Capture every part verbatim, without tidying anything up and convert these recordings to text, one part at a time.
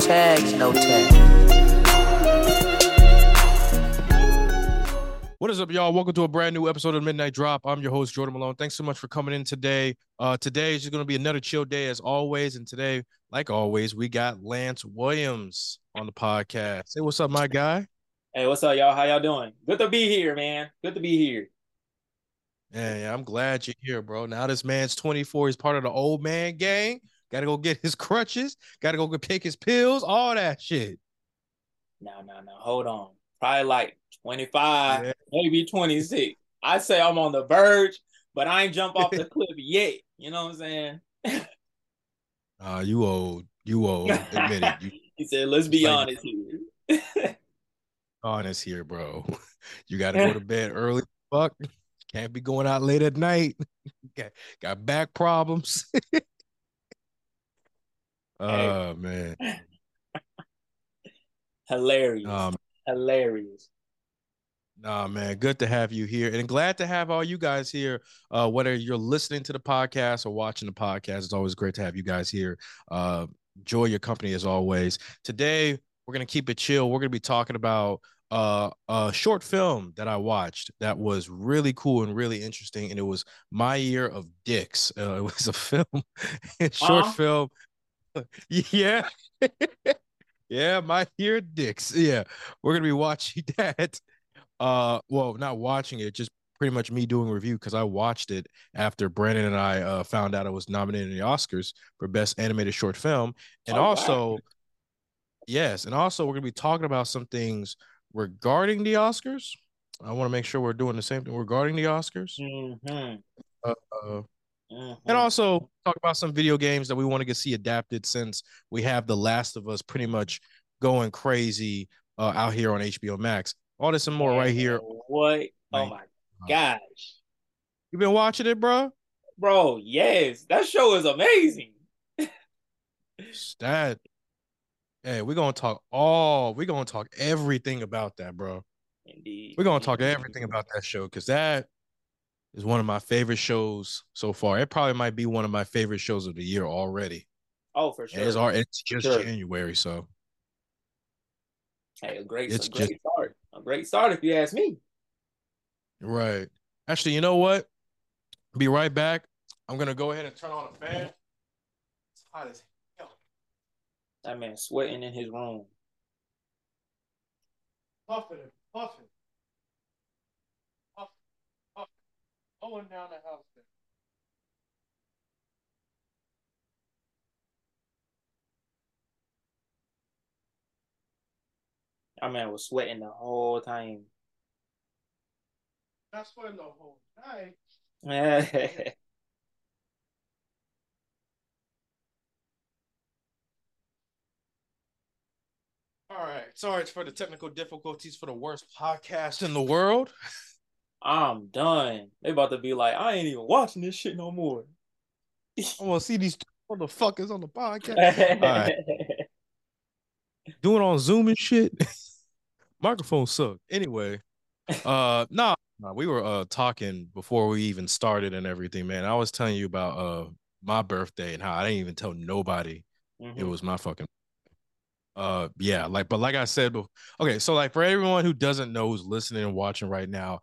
tags, no tags. What is up, y'all? Welcome to a brand new episode of Midnight Drop. I'm your host, Jordan Malone. Thanks so much for coming in today. Uh, today is just going to be another chill day as always. And today, like always, we got Lance Williams on the podcast. Hey, what's up, my guy? Hey, what's up, y'all? How y'all doing? Good to be here, man. Good to be here. Yeah, yeah, I'm glad you're here, bro. Now this man's twenty-four. He's part of the old man gang. Got to go get his crutches. Got to go pick his pills. All that shit. No, no, no. Hold on. Probably like twenty-five, yeah. Maybe twenty-six. I say I'm on the verge, but I ain't jump off the cliff yet. You know what I'm saying? Ah, uh, you old. You old. Admit it. You, he said, let's be like, honest here. Honest here, bro. You got to go to bed early. Fuck. Can't be going out late at night. got, got back problems. Oh, man. Hilarious. Um, Hilarious. Nah, man. Good to have you here. And glad to have all you guys here. Uh, whether you're listening to the podcast or watching the podcast, it's always great to have you guys here. Uh, enjoy your company as always. Today, we're going to keep it chill. We're going to be talking about Uh, a short film that I watched that was really cool and really interesting, and it was My Year of Dicks. Uh, it was a film, a short uh-huh. film. Yeah. Yeah, My Year of Dicks. Yeah, we're going to be watching that. Uh, well, not watching it, just pretty much me doing a review because I watched it after Brandon and I uh, found out it was nominated in the Oscars for Best Animated Short Film. And oh, also, wow. yes, and also we're going to be talking about some things regarding the Oscars. I want to make sure we're doing the same thing regarding the Oscars. Mm-hmm. Uh, uh, mm-hmm. And also talk about some video games that we want to get see adapted, since we have The Last of Us pretty much going crazy uh, out here on H B O Max. All this and more right here. What? Oh, my gosh. You been watching it, bro? Bro, yes. That show is amazing. That... Hey, we're going to talk all, we're going to talk everything about that, bro. Indeed. We're going to talk everything about that show, because that is one of my favorite shows so far. It probably might be one of my favorite shows of the year already. Oh, for sure. It's, our, it's just sure. January, so. Hey, a great, it's a great just, start. A great start, if you ask me. Right. Actually, you know what? Be right back. I'm going to go ahead and turn on the fan. It's hot as hell. That man sweating in his room. Puffing and puffing. Puffing, puffing. Going down the house there. That man was sweating the whole time. Not sweating the whole time. Yeah. All right, sorry for the technical difficulties for the worst podcast in the world. I'm done. They about to be like, I ain't even watching this shit no more. I want to see these motherfuckers on the podcast. All right. Doing on Zoom and shit. Microphone sucked. Anyway, uh, nah, nah, we were uh talking before we even started and everything, man. I was telling you about uh my birthday and how I didn't even tell nobody mm-hmm. it was my fucking. Uh, yeah, like, but like I said, okay, so like for everyone who doesn't know, who's listening and watching right now,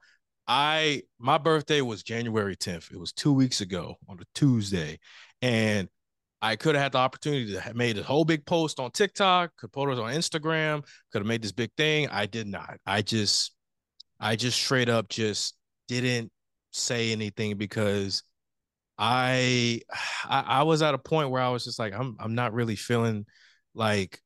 I, my birthday was January tenth. It was two weeks ago on a Tuesday, and I could have had the opportunity to have made a whole big post on TikTok, could put it on Instagram, could have made this big thing. I did not. I just, I just straight up just didn't say anything because I, I, I was at a point where I was just like, I'm, I'm not really feeling like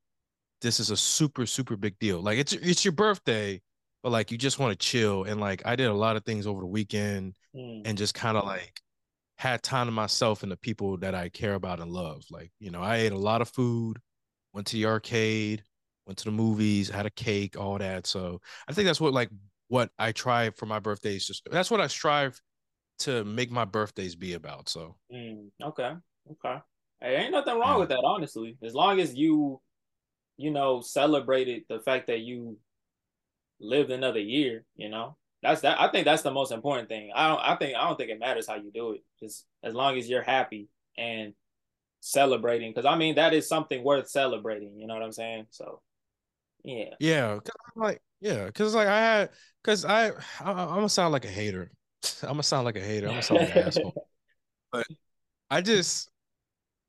this is a super, super big deal. Like it's, it's your birthday, but like, you just want to chill. And like, I did a lot of things over the weekend mm. and just kind of like had time to myself and the people that I care about and love. Like, you know, I ate a lot of food, went to the arcade, went to the movies, had a cake, all that. So I think that's what, like what I try for my birthdays. Just that's what I strive to make my birthdays be about. So. Mm. Okay. Okay. Hey, ain't nothing wrong yeah. with that. Honestly, as long as you, you know, celebrated the fact that you lived another year, you know, that's that. I think that's the most important thing. I don't, I think, I don't think it matters how you do it. Just as long as you're happy and celebrating, because I mean that is something worth celebrating. You know what I'm saying? So yeah, yeah, cause I'm like yeah, because like I had, because I, I I'm gonna sound like a hater. I'm gonna sound like a hater. I'm gonna sound like an asshole. But I just,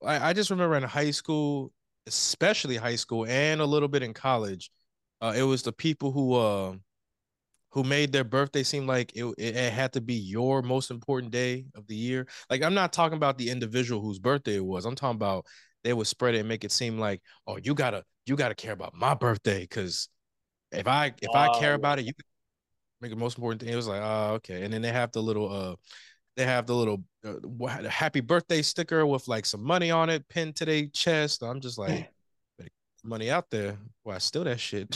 I, I just remember in high school, especially high school, and a little bit in college, uh, it was the people who, uh, who made their birthday seem like it, it, it had to be your most important day of the year. Like, I'm not talking about the individual whose birthday it was. I'm talking about they would spread it and make it seem like, oh, you gotta, you gotta care about my birthday, because if I, if wow. I care about it, you can make it most important thing. It was like, oh, okay. And then they have the little, uh, they have the little uh, happy birthday sticker with like some money on it pinned to their chest. I'm just like, money out there. Well, I steal that shit.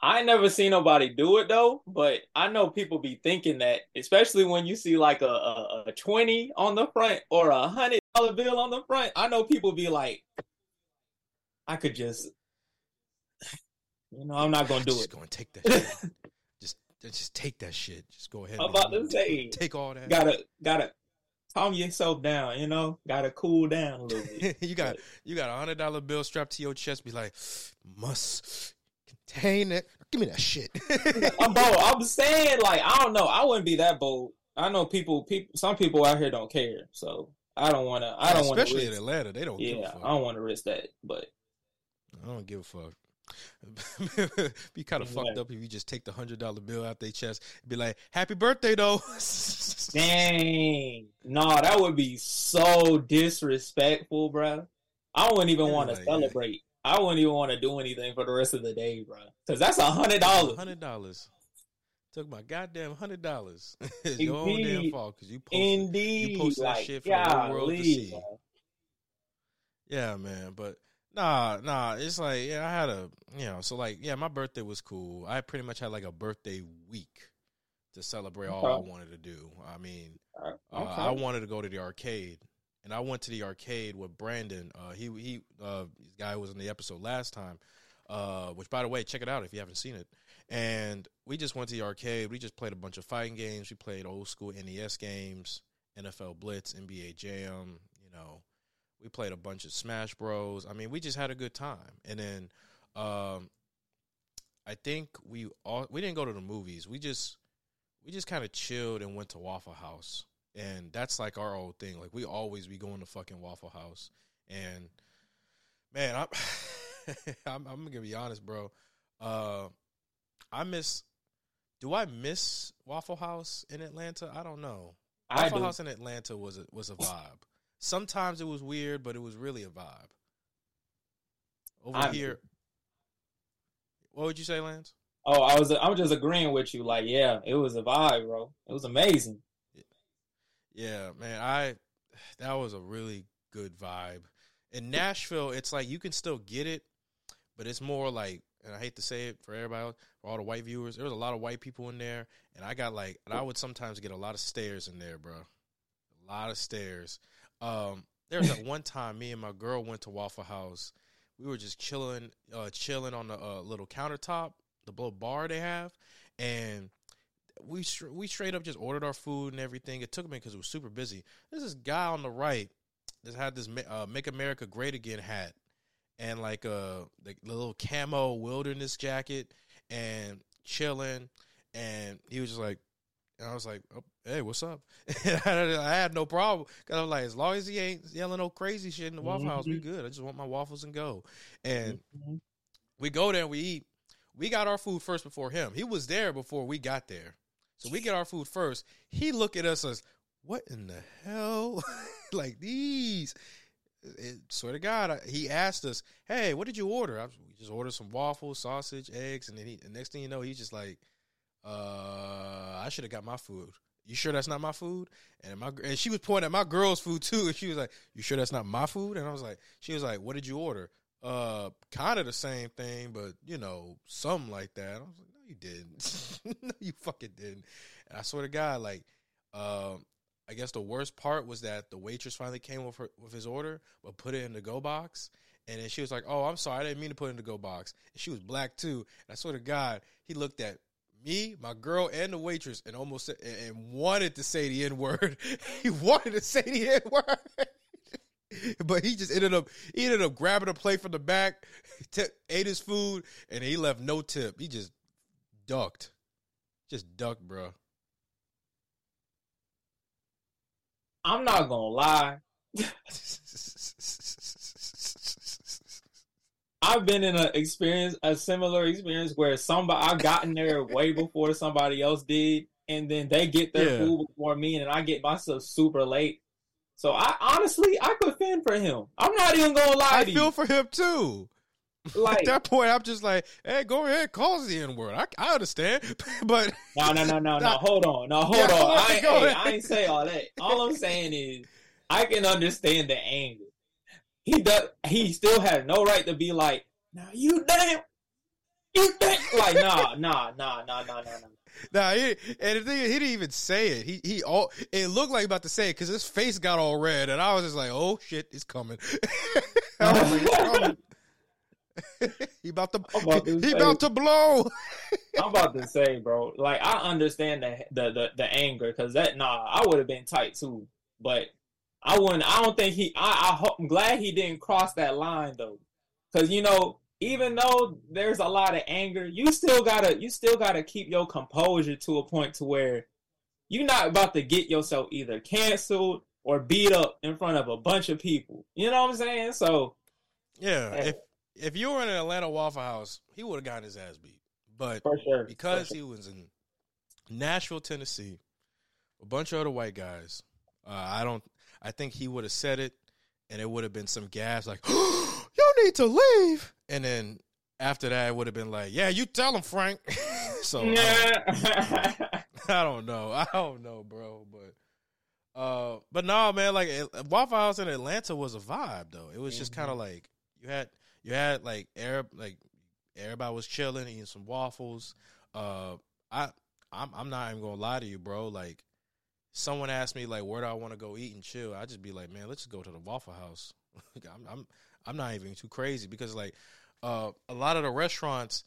I ain't never seen nobody do it though, but I know people be thinking that, especially when you see like a, a, a twenty on the front or a hundred dollar bill on the front. I know people be like, I could just, you know, I'm not gonna do just it. Gonna take that shit. Just take that shit. Just go ahead. I'm about to say, take all that. Gotta, gotta calm yourself down. You know, gotta cool down a little bit. you got, but, you got a hundred dollar bill strapped to your chest. Be like, must contain it. Give me that shit. I'm bold. I'm saying, like, I don't know. I wouldn't be that bold. I know people. People. Some people out here don't care. So I don't want to. I don't want to. Especially in Atlanta, they don't. Yeah, give a fuck. I don't want to risk that. But I don't give a fuck. Be kind of yeah. fucked up if you just take the hundred dollar bill out their chest and be like, happy birthday though. Dang. No, that would be so disrespectful, bro. I wouldn't even yeah, want to like, celebrate. Yeah. I wouldn't even want to do anything for the rest of the day, bro. Because that's a hundred dollars. Hundred dollars. Took my goddamn hundred dollars. It's Indeed. Your own damn fault because you posted, Indeed. You posted like, that shit for the whole world to see. Bro. Yeah, man, but Nah, nah, it's like, yeah, I had a, you know, so like, yeah, my birthday was cool. I pretty much had like a birthday week to celebrate all okay. I wanted to do. I mean, okay. uh, I wanted to go to the arcade, and I went to the arcade with Brandon. Uh, he, he, uh, this guy was in the episode last time, uh, which by the way, check it out if you haven't seen it. And we just went to the arcade. We just played a bunch of fighting games. We played old school N E S games, N F L Blitz, N B A Jam, you know. We played a bunch of Smash Bros. I mean, we just had a good time. And then um, I think we all, we didn't go to the movies. We just we just kind of chilled and went to Waffle House. And that's like our old thing. Like, we always be going to fucking Waffle House. And, man, I'm I'm, I'm going to be honest, bro. Uh, I miss – do I miss Waffle House in Atlanta? I don't know. I Waffle do. House in Atlanta was a, was a vibe. Sometimes it was weird, but it was really a vibe. Over I'm, here, what would you say, Lance? Oh, I was I'm just agreeing with you. Like, yeah, it was a vibe, bro. It was amazing. Yeah, man, I that was a really good vibe. In Nashville, it's like you can still get it, but it's more like, and I hate to say it for everybody else, for all the white viewers, there was a lot of white people in there, and I got like, and I would sometimes get a lot of stares in there, bro. A lot of stares. Um, there was that one time me and my girl went to Waffle House. We were just chilling, uh, chilling on the uh, little countertop, the little bar they have, and we we straight up just ordered our food and everything. It took me because it was super busy. There's this guy on the right that had this uh, "Make America Great Again" hat and like a the little camo wilderness jacket, and chilling, and he was just like. And I was like, oh, hey, what's up? And I had no problem. Because I was like, as long as he ain't yelling no crazy shit in the Waffle mm-hmm. House, we good. I just want my waffles and go. And mm-hmm. we go there and we eat. We got our food first before him. He was there before we got there. So we get our food first. He look at us as, what in the hell? Like, these. It, swear to God, I, he asked us, hey, what did you order? I we just ordered some waffles, sausage, eggs. And then he, the next thing you know, he's just like, Uh, I should have got my food. You sure that's not my food? And my and she was pointing at my girl's food too. And she was like, "You sure that's not my food?" And I was like, "She was like, what did you order? Uh, kind of the same thing, but you know, something like that." And I was like, "No, you didn't. No, you fucking didn't." And I swear to God, like, um, I guess the worst part was that the waitress finally came with her with his order, but put it in the go box. And then she was like, "Oh, I'm sorry, I didn't mean to put it in the go box." And she was black too. And I swear to God, he looked at me, my girl, and the waitress, and almost and wanted to say the N word. He wanted to say the N word. But he just ended up he ended up grabbing a plate from the back, t- ate his food, and he left no tip. He just ducked. Just ducked, bro. I'm not gonna lie. I've been in a experience, a similar experience where somebody I got in there way before somebody else did, and then they get their yeah. food before me, and I get myself super late. So I honestly, I could fend for him. I'm not even gonna lie I to you. I feel for him too. Like, at that point, I'm just like, hey, go ahead, call the N-word. I, I understand, but no, no, no, no, no. Hold on, no, hold yeah, on. on. I, hey, I ain't say all that. All I'm saying is, I can understand the anger. He does. He still has no right to be like, nah, you damn, you damn. Like, nah, nah, nah, nah, nah, nah, nah. Nah, he, and the thing is, he didn't even say it. He he all it looked like he about to say it because his face got all red, and I was just like, oh shit, it's coming. I was like, it's coming. he about to, I'm about to he say, about to blow. I'm about to say, bro. Like, I understand the the the, the anger because that nah, I would have been tight too, but I wouldn't. I don't think he. I, I hope, I'm glad he didn't cross that line though, because you know. Even though there's a lot of anger, you still gotta you still gotta keep your composure to a point to where you're not about to get yourself either canceled or beat up in front of a bunch of people. You know what I'm saying? So yeah, yeah. if if you were in an Atlanta Waffle House, he would have gotten his ass beat. But For sure. because For sure. he was in Nashville, Tennessee, a bunch of other white guys, uh, I don't. I think he would have said it, and it would have been some gas like. You need to leave. And then after that, it would have been like, yeah, you tell him, Frank. so nah. I, don't, I don't know. I don't know, bro. But uh, but no, man, like Waffle House in Atlanta was a vibe, though. It was mm-hmm. just kind of like you had you had like Arab, like everybody was chilling, eating some waffles. Uh, I I'm, I'm not even gonna lie to you, bro. Like someone asked me, like, where do I want to go eat and chill? I just be like, man, let's just go to the Waffle House. I'm. I'm I'm not even too crazy because, like, uh, a lot of the restaurants,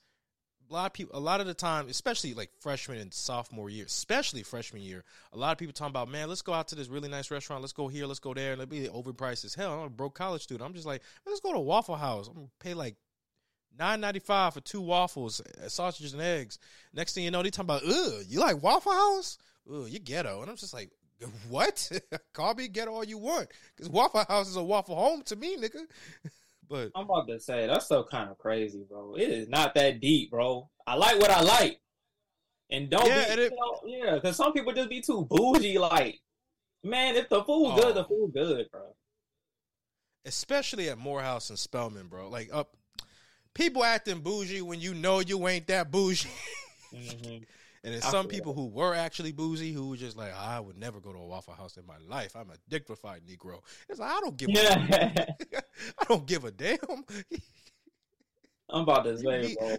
a lot of people, a lot of the time, especially like freshman and sophomore year, especially freshman year, a lot of people talking about, man, let's go out to this really nice restaurant. Let's go here. Let's go there. And it'll be overpriced as hell. I'm a broke college student. I'm just like, let's go to Waffle House. I'm going to pay like nine ninety-five for two waffles, sausages, and eggs. Next thing you know, they talking about, ugh, you like Waffle House? Ugh, you ghetto. And I'm just like, what? Call me ghetto all you want, because Waffle House is a waffle home to me, nigga. But I'm about to say that's so kind of crazy, bro. It is not that deep, bro. I like what I like, and don't yeah, be, and it, you know, yeah, because some people just be too bougie. Like, man, if the food oh, good, the food good, bro. Especially at Morehouse and Spelman, bro. Like, up people acting bougie when you know you ain't that bougie. Mm-hmm. And there's some people who were actually boozy who were just like, I would never go to a Waffle House in my life. I'm a dignified Negro. It's like, I don't give a yeah. damn. I don't give a damn. I'm about to say, bro.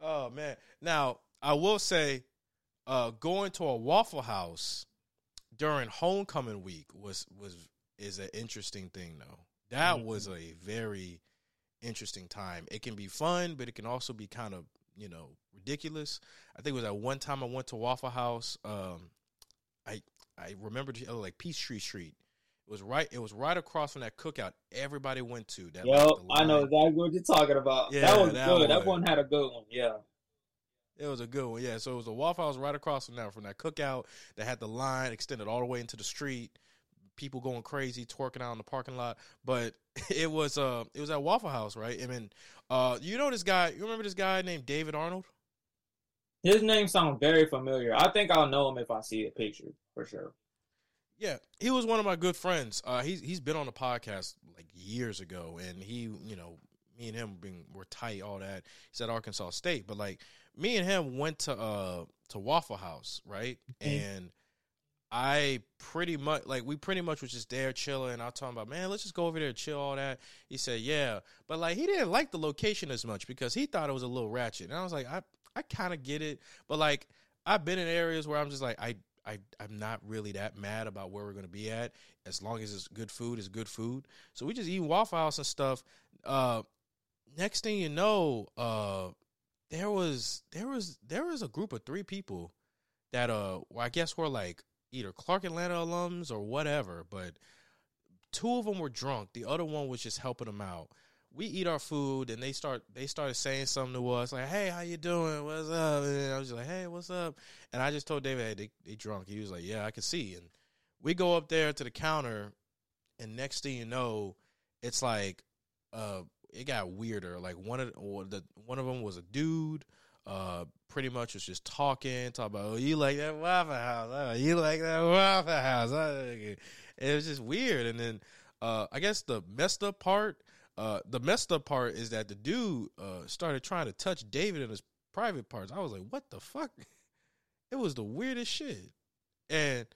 Oh, man. Now, I will say uh, going to a Waffle House during homecoming week was, was is an interesting thing, though. That mm-hmm. was a very interesting time. It can be fun, but it can also be kind of, you know, ridiculous. I think it was at one time I went to Waffle House. Um, I I remember the, like Peachtree Street. It was right. It was right across from that cookout everybody went to. That yep, like, I know exactly what you're talking about. Yeah, that was that good. One. That one had a good one. Yeah, it was a good one. Yeah, so it was a Waffle House right across from that from that cookout that had the line extended all the way into the street. People going crazy, twerking out in the parking lot. But it was uh, it was at Waffle House, right? I mean, uh, you know this guy. You remember this guy named David Arnold? His name sounds very familiar. I think I'll know him if I see a picture for sure. Yeah, he was one of my good friends. Uh, he's he's been on the podcast like years ago, and he, you know, me and him being were tight, all that. He's at Arkansas State, but like me and him went to uh to Waffle House, right? Mm-hmm. And I pretty much like we pretty much was just there chilling. And I was talking about, man, let's just go over there and chill, all that. He said, yeah, but like he didn't like the location as much because he thought it was a little ratchet, and I was like, I. I kind of get it, but like I've been in areas where I'm just like I, I, I'm not really that mad about where we're gonna be at as long as it's good food. It's good food, so we just eat Waffle House and stuff. Uh, next thing you know, uh, there was there was there was a group of three people that uh, well, I guess were like either Clark Atlanta alums or whatever, but Two of them were drunk. The other one was just helping them out. We eat our food, and they start. They started saying something to us, like, hey, how you doing? What's up? And I was just like, hey, what's up? And I just told David, hey, they, they drunk. He was like, yeah, I can see. And we go up there to the counter, and next thing you know, it's like uh, it got weirder. Like, one of, or the, one of them was a dude. Uh, pretty much was just talking, talking about, oh, you like that Waffle House? Oh, you like that Waffle House? Oh. It was just weird. And then uh, I guess the messed up part, uh, the messed up part is that the dude uh, started trying to touch David in his private parts. I was like, what the fuck? It was the weirdest shit. And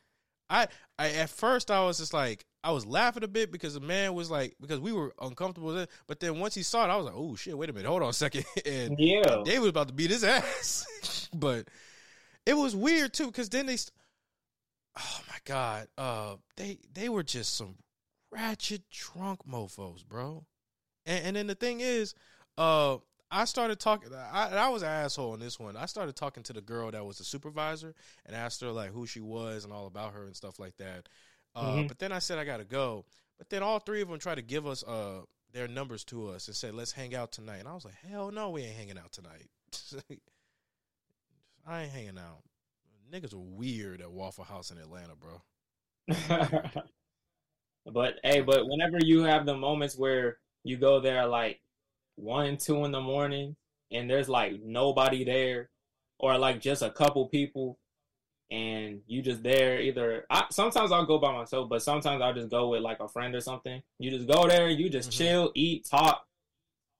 I, I at first I was just like, I was laughing a bit because the man was like, because we were uncomfortable with it. But then once he saw it, I was like, oh shit, wait a minute, hold on a second. And yeah. They was about to beat his ass. But it was weird too, because then they, oh my God, uh, they they were just some ratchet drunk mofos, bro. And, and then the thing is, uh, I started talking, I, I was an asshole in this one. I started talking to the girl that was the supervisor and asked her like who she was and all about her and stuff like that. Uh, mm-hmm. But then I said I gotta go. But then all three of them tried to give us uh, their numbers to us and said, let's hang out tonight. And I was like, hell no, we ain't hanging out tonight. I ain't hanging out. Niggas are weird at Waffle House in Atlanta, bro. But hey, but whenever you have the moments where you go there like one, two in the morning, and there's like nobody there, or like just a couple people. And you just there either. I, sometimes I'll go by myself, but sometimes I'll just go with like a friend or something. You just go there, you just mm-hmm. chill, eat, talk,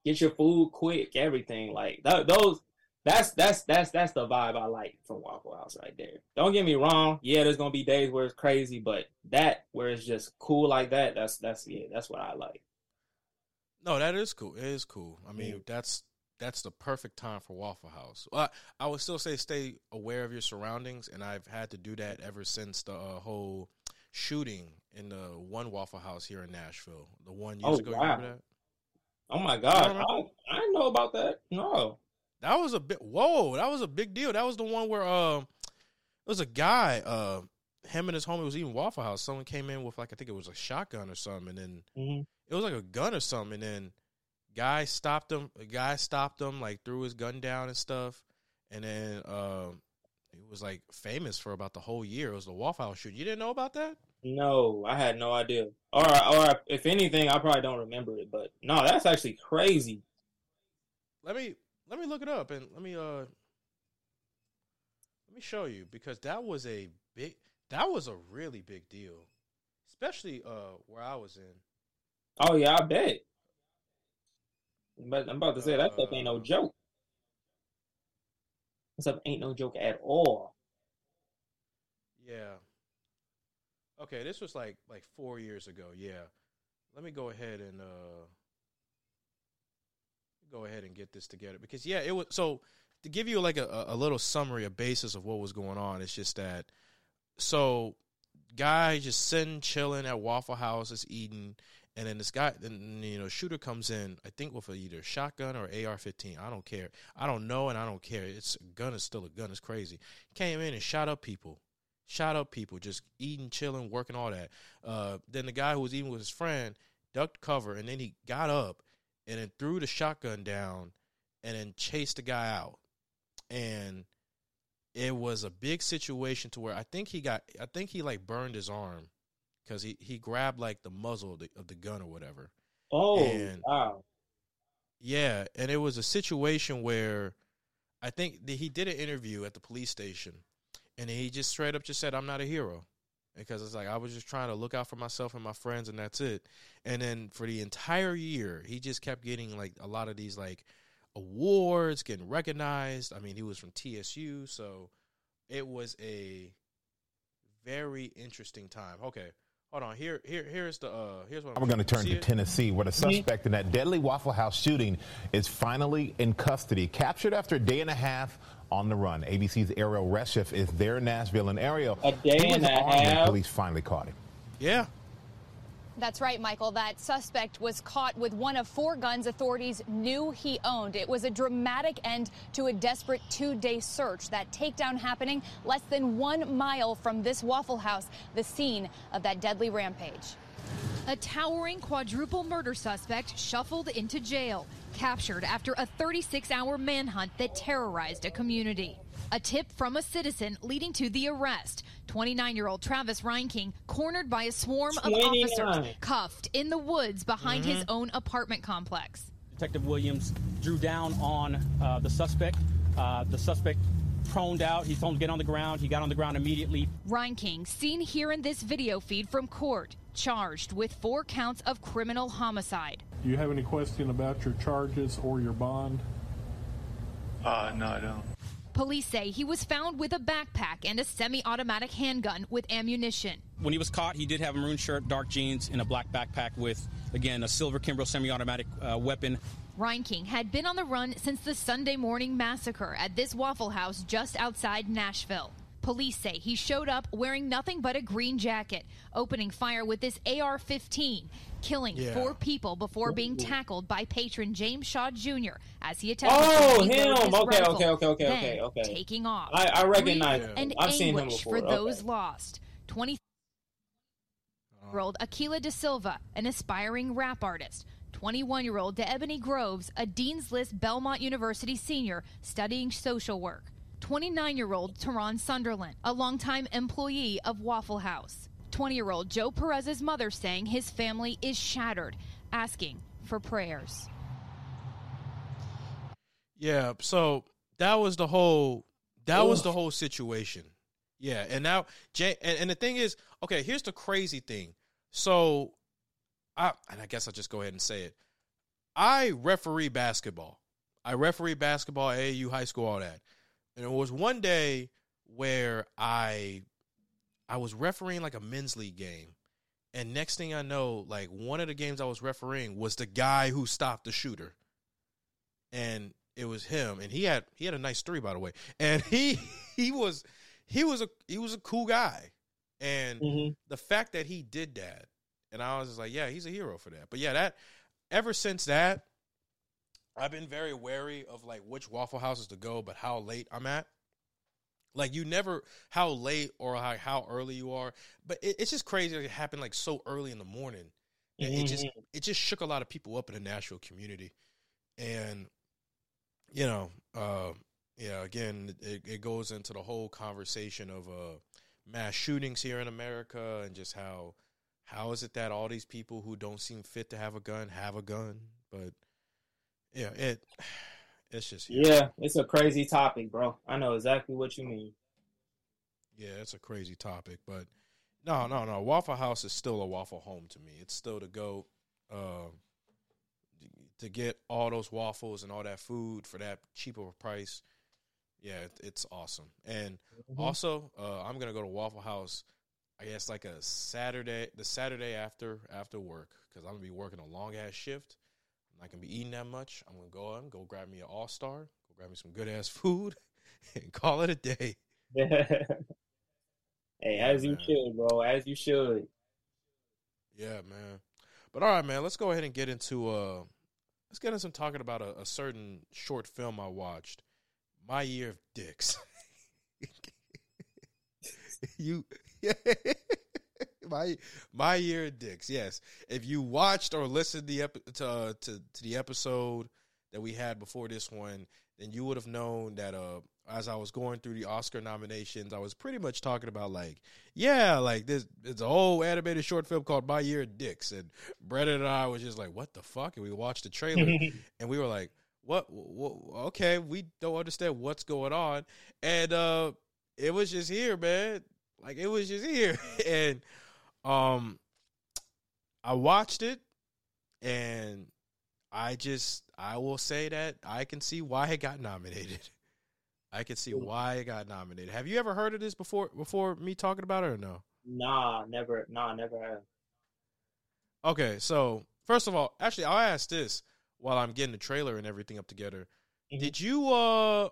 get your food quick, everything like th- those. That's that's that's that's the vibe I like from Waffle House right there. Don't get me wrong. Yeah, there's gonna be days where it's crazy, but that where it's just cool like that. That's that's yeah. That's what I like. No, that is cool. It is cool. I mean, yeah. that's. That's the perfect time for Waffle House. Well, I, I would still say stay aware of your surroundings, and I've had to do that ever since the uh, whole shooting in the one Waffle House here in Nashville. The one years oh, ago, wow. You remember that? Oh, my God. I, I, I didn't know about that. No. That was a bit, whoa, that was a big deal. That was the one where uh, it was a guy, uh, him and his homie was eating Waffle House. Someone came in with, like, I think it was a shotgun or something, and then mm-hmm. it was like a gun or something, and then Guy stopped him. A guy stopped him, like threw his gun down and stuff. And then uh, it was like famous for about the whole year. It was the Waffle House shoot. You didn't know about that? No, I had no idea. Or, or if anything, I probably don't remember it. But no, that's actually crazy. Let me let me look it up and let me uh let me show you, because that was a big that was a really big deal, especially uh where I was in. Oh yeah, I bet. But I'm about to say that uh, stuff ain't no joke. That stuff ain't no joke at all. Yeah. Okay, this was like like four years ago. Yeah. Let me go ahead and uh, go ahead and get this together, because yeah, it was. So to give you like a, a little summary, a basis of what was going on, it's just that. So, guy just sitting chilling at Waffle House, is eating. And then this guy, then you know, shooter comes in, I think with either shotgun or A R fifteen. I don't care. I don't know, and I don't care. It's a gun is still a gun. It's crazy. Came in and shot up people. Shot up people, just eating, chilling, working, all that. Uh, then the guy who was eating with his friend ducked cover, and then he got up and then threw the shotgun down and then chased the guy out. And it was a big situation to where I think he got, I think he like burned his arm. Because he, he grabbed, like, the muzzle of the, of the gun or whatever. Oh, and, wow. Yeah, and it was a situation where I think that he did an interview at the police station, and he just straight up just said, I'm not a hero. Because it's like, I was just trying to look out for myself and my friends, and that's it. And then for the entire year, he just kept getting, like, a lot of these, like, awards, getting recognized. I mean, he was from T S U, so it was a very interesting time. Okay. Hold on. Here, here, here's the. Uh, here's what I'm, I'm going to turn to it. Tennessee, where the suspect in that deadly Waffle House shooting is finally in custody, captured after a day and a half on the run. A B C's Ariel Reschiff is there in Nashville, and Ariel, a day and a half. Police finally caught him. Yeah. That's right, Michael. That suspect was caught with one of four guns authorities knew he owned. It was a dramatic end to a desperate two-day search. That takedown happening less than one mile from this Waffle House, the scene of that deadly rampage. A towering quadruple murder suspect shuffled into jail, captured after a thirty-six hour manhunt that terrorized a community. A tip from a citizen leading to the arrest. twenty-nine-year-old Travis Reinking cornered by a swarm of officers, cuffed in the woods behind mm-hmm. his own apartment complex. Detective Williams drew down on uh, the suspect. Uh, the suspect proned out. He told him to get on the ground. He got on the ground immediately. Reinking, seen here in this video feed from court, charged with four counts of criminal homicide. Do you have any question about your charges or your bond? Uh, no, I don't. Police say he was found with a backpack and a semi-automatic handgun with ammunition. When he was caught, he did have a maroon shirt, dark jeans, and a black backpack with, again, a silver Kimbrel semi-automatic uh, weapon. Reinking had been on the run since the Sunday morning massacre at this Waffle House just outside Nashville. Police say he showed up wearing nothing but a green jacket, opening fire with this A R fifteen, killing yeah. four people before being tackled by patron James Shaw Junior as he attacked. Oh, him! Okay, rifle, okay, okay, okay, okay, okay. Taking off. I, I recognize him. And I've seen him before. For those okay. lost, twenty-three-year-old Aquila Da Silva, an aspiring rap artist. twenty-one-year-old DeEbony Groves, a Dean's List Belmont University senior studying social work. twenty-nine-year-old Teron Sunderland, a longtime employee of Waffle House. twenty-year-old Joe Perez's mother saying his family is shattered, asking for prayers. Yeah, so that was the whole that Oof. was the whole situation. Yeah, and now Jay, and, and the thing is, okay, here's the crazy thing. So I and I guess I'll just go ahead and say it. I referee basketball. I referee basketball, A A U, high school, all that. And it was one day where I I was refereeing like a men's league game. And next thing I know, like one of the games I was refereeing was the guy who stopped the shooter. And it was him. And he had he had a nice three, by the way. And he he was he was a he was a cool guy. And mm-hmm. the fact that he did that, and I was just like, yeah, he's a hero for that. But yeah, that ever since that, I've been very wary of, like, which Waffle Houses to go, but how late I'm at. Like, you never – how late or how, how early you are. But it, it's just crazy that it happened, like, so early in the morning. And mm-hmm. it just it just shook a lot of people up in the Nashville community. And, you know, uh, yeah, again, it, it goes into the whole conversation of uh, mass shootings here in America and just how how is it that all these people who don't seem fit to have a gun have a gun, but – Yeah, it it's just yeah. yeah, it's a crazy topic, bro. I know exactly what you mean. Yeah, it's a crazy topic, but no, no, no. Waffle House is still a waffle home to me. It's still to go uh, to get all those waffles and all that food for that cheaper price. Yeah, it, it's awesome. And mm-hmm. also, uh, I'm gonna go to Waffle House. I guess like a Saturday, the Saturday after after work, because I'm gonna be working a long ass shift. I'm not going to be eating that much. I'm going to go out and go grab me an All-Star, go grab me some good-ass food, and call it a day. Yeah. Hey, yeah, as man. you should, bro, as you should. Yeah, man. But all right, man, let's go ahead and get into uh, let's get into some talking about a, a certain short film I watched, My Year of Dicks. you My my year of dicks, yes. If you watched or listened the epi- to, uh, to to the episode that we had before this one, then you would have known that uh, as I was going through the Oscar nominations, I was pretty much talking about like, yeah, like this. It's a whole animated short film called My Year of Dicks, and Brandon and I was just like, what the fuck? And we watched the trailer, and we were like, what, what? Okay, we don't understand what's going on, and uh, it was just here, man. Like it was just here, and. Um, I watched it, and I just, I will say that I can see why it got nominated. I can see why it got nominated. Have you ever heard of this before, before me talking about it or no? Nah, never, nah, never have. Okay, so, first of all, actually, I'll ask this while I'm getting the trailer and everything up together. Mm-hmm. Did you, uh,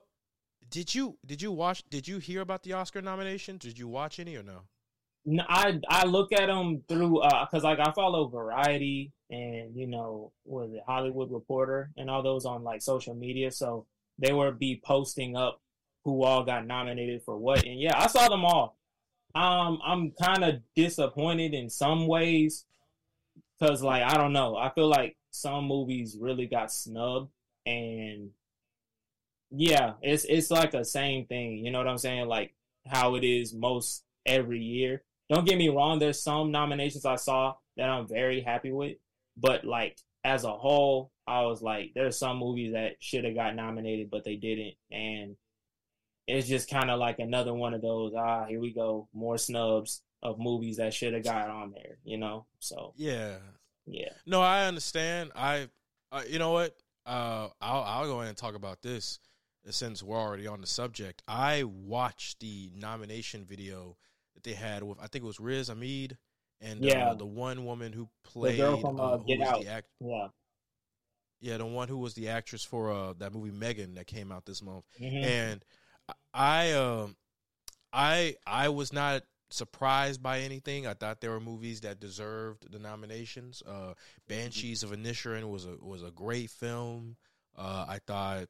did you, did you watch, did you hear about the Oscar nomination? Did you watch any or no? No, I I look at them through uh, cause like I follow Variety and you know what is it Hollywood Reporter and all those on like social media, so they would be posting up who all got nominated for what, and yeah, I saw them all. Um, I'm kind of disappointed in some ways Because, like, I don't know. I feel like some movies really got snubbed. And, yeah, it's it's like a same thing. You know what I'm saying? Like, how it is most every year. Don't get me wrong. There's some nominations I saw that I'm very happy with. But, like, as a whole, I was like, there's some movies that should have got nominated, but they didn't. And it's just kind of like another one of those, ah, here we go, more snubs of movies that should have got on there, you know? So, yeah. Yeah. No, I understand. I, uh, you know what? Uh, I'll, I'll go ahead and talk about this since we're already on the subject. I watched the nomination video that they had with, I think it was Riz Ahmed and yeah. uh, the one woman who played, the girl from uh, uh, Get Out. The act- yeah. Yeah, the one who was the actress for uh, that movie Megan that came out this month, mm-hmm. and I, um, I, I was not surprised by anything. I thought there were movies that deserved the nominations. Uh, Banshees mm-hmm. of Inisherin was a was a great film. Uh, I thought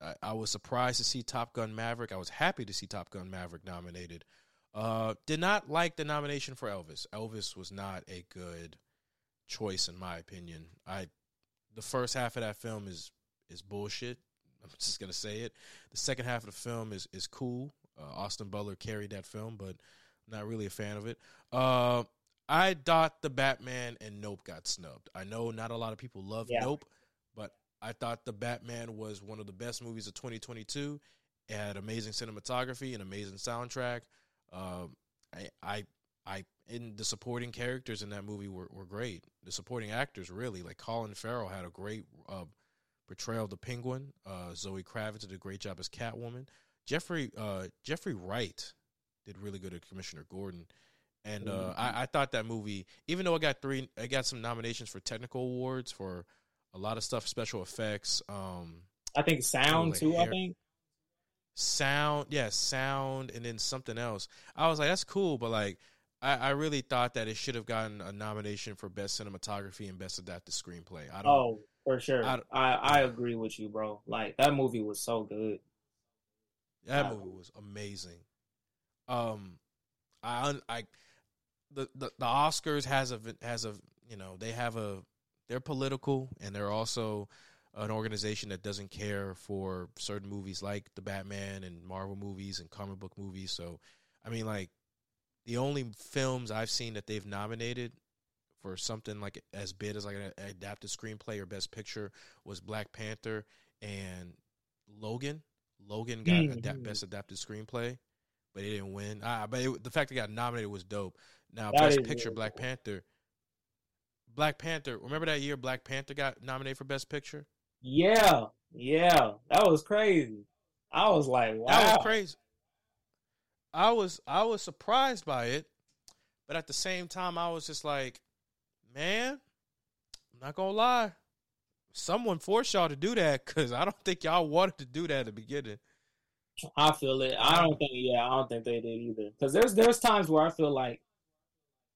I, I was surprised to see Top Gun Maverick. I was happy to see Top Gun Maverick nominated. Uh, did not like the nomination for Elvis. Elvis was not a good choice in my opinion. I. The first half of that film is is bullshit. I'm just gonna say it. The second half of the film is is cool. Uh, Austin Butler carried that film, but not really a fan of it. Uh, I thought The Batman and Nope got snubbed. I know not a lot of people love yeah. Nope, but I thought The Batman was one of the best movies of twenty twenty-two. It had amazing cinematography, an amazing soundtrack. Um, I I I. And the supporting characters in that movie were, were great. The supporting actors, really. Like, Colin Farrell had a great uh, portrayal of the Penguin. Uh, Zoe Kravitz did a great job as Catwoman. Jeffrey uh, Jeffrey Wright did really good as Commissioner Gordon. And uh, I, I thought that movie, even though it got three, it got some nominations for technical awards, for a lot of stuff, special effects. Um, I think sound, too, I think. Sound, yeah, sound, and then something else. I was like, that's cool, but, like, I, I really thought that it should have gotten a nomination for Best Cinematography and Best Adapted Screenplay. I don't. Oh, for sure. I, I, I agree with you, bro. Like, that movie was so good. That wow. movie was amazing. Um, I, I, the, the the Oscars has a has a you know they have a they're political and they're also an organization that doesn't care for certain movies like the Batman and Marvel movies and comic book movies. So, I mean, like. The only films I've seen that they've nominated for something like as big as like an adapted screenplay or best picture was Black Panther and Logan. Logan got mm-hmm. adap- best adapted screenplay, but it didn't win. Ah, but it, the fact it got nominated was dope. Now, that best picture, really Black cool. Panther. Black Panther. Remember that year Black Panther got nominated for best picture? Yeah, yeah, that was crazy. I was like, wow, that was crazy. I was I was surprised by it, but at the same time, I was just like, man, I'm not going to lie. Someone forced y'all to do that because I don't think y'all wanted to do that at the beginning. I feel it. I don't think, yeah, I don't think they did either. Because there's there's times where I feel like,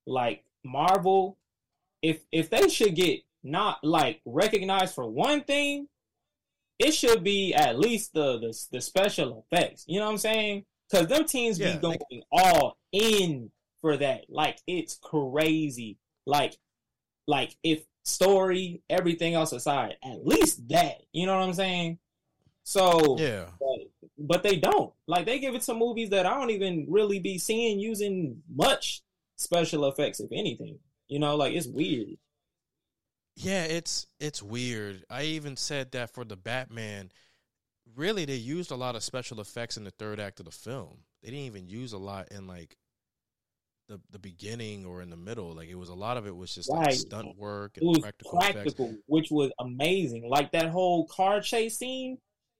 like, Marvel, if if they should get not, like, recognized for one thing, it should be at least the the, the special effects. You know what I'm saying? Because them teams yeah, be going they... all in for that. Like, it's crazy. Like, like if story, everything else aside, at least that. You know what I'm saying? So, yeah. But, but they don't. Like, they give it to movies that I don't even really be seeing using much special effects, if anything. You know, like, it's weird. Yeah, it's it's weird. I even said that for the Batman. Really, they used a lot of special effects in the third act of the film. They didn't even use a lot in, like, the the beginning or in the middle. Like, it was a lot of it was just, right. like, stunt work and practical, practical effects. Which was amazing. Like, that whole car chase scene,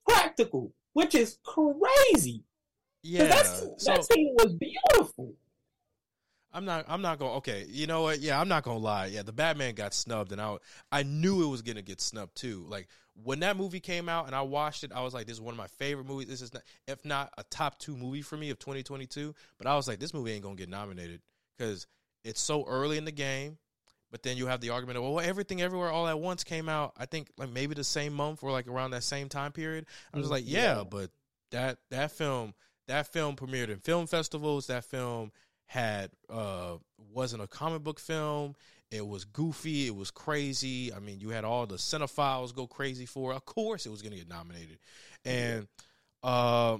practical, which is crazy. Yeah. That's, that so, scene was beautiful. I'm not I'm not going to, okay, you know what? Yeah, I'm not going to lie. Yeah, the Batman got snubbed, and I, I knew it was going to get snubbed, too. Like, when that movie came out and I watched it, I was like, this is one of my favorite movies. This is, not, if not a top two movie for me of twenty twenty-two, but I was like, this movie ain't going to get nominated because it's so early in the game, but then you have the argument of, well, Everything Everywhere All at Once came out, I think, like, maybe the same month or, like, around that same time period. I was like, yeah, yeah. but that that film, that film premiered in film festivals, that film... had uh wasn't a comic book film. It was goofy. It was crazy. I mean, you had all the cinephiles go crazy for it. Of course it was going to get nominated. And, uh,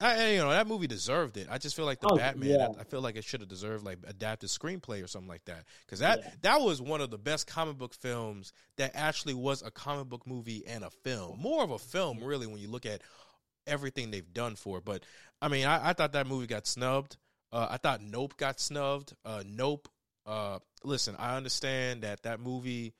I, you know, that movie deserved it. I just feel like The oh, Batman, yeah. I, I feel like it should have deserved, like, adapted screenplay or something like that. Because that, yeah. that was one of the best comic book films that actually was a comic book movie and a film. More of a film, really, when you look at everything they've done for it. But, I mean, I, I thought that movie got snubbed. Uh, I thought Nope got snubbed. Uh, Nope. Uh, listen, I understand that that movie,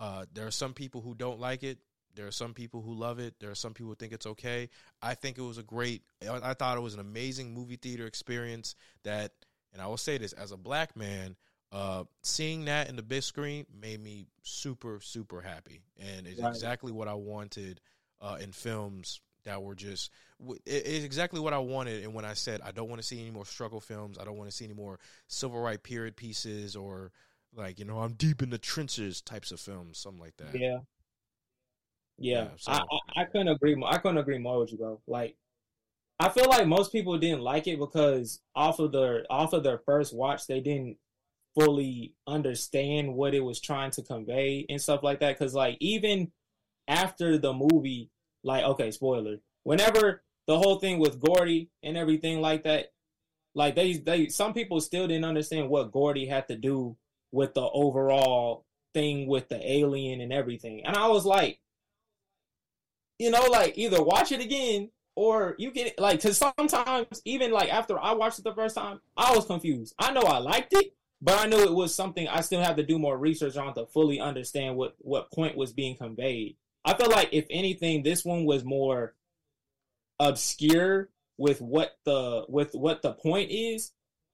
uh, there are some people who don't like it. There are some people who love it. There are some people who think it's okay. I think it was a great, I thought it was an amazing movie theater experience that, and I will say this as a black man, uh, seeing that in the big screen made me super, super happy. And it's right. exactly what I wanted, uh, in films that were just, it's exactly what I wanted. And when I said, I don't want to see any more struggle films, I don't want to see any more civil rights period pieces or like, you know, I'm deep in the trenches types of films, something like that. Yeah. Yeah. yeah so. I, I, I couldn't agree more. I couldn't agree more with you, bro. Like, I feel like most people didn't like it because off of their, off of their first watch, they didn't fully understand what it was trying to convey and stuff like that. Cause like, even after the movie, like, okay, spoiler. Whenever the whole thing with Gordy and everything like that, like they, they, some people still didn't understand what Gordy had to do with the overall thing with the alien and everything. And I was like, you know, like either watch it again or you can like, cause sometimes even like after I watched it the first time, I was confused. I know I liked it, but I knew it was something I still had to do more research on to fully understand what, what point was being conveyed. I feel like, if anything, this one was more obscure with what the with what the point is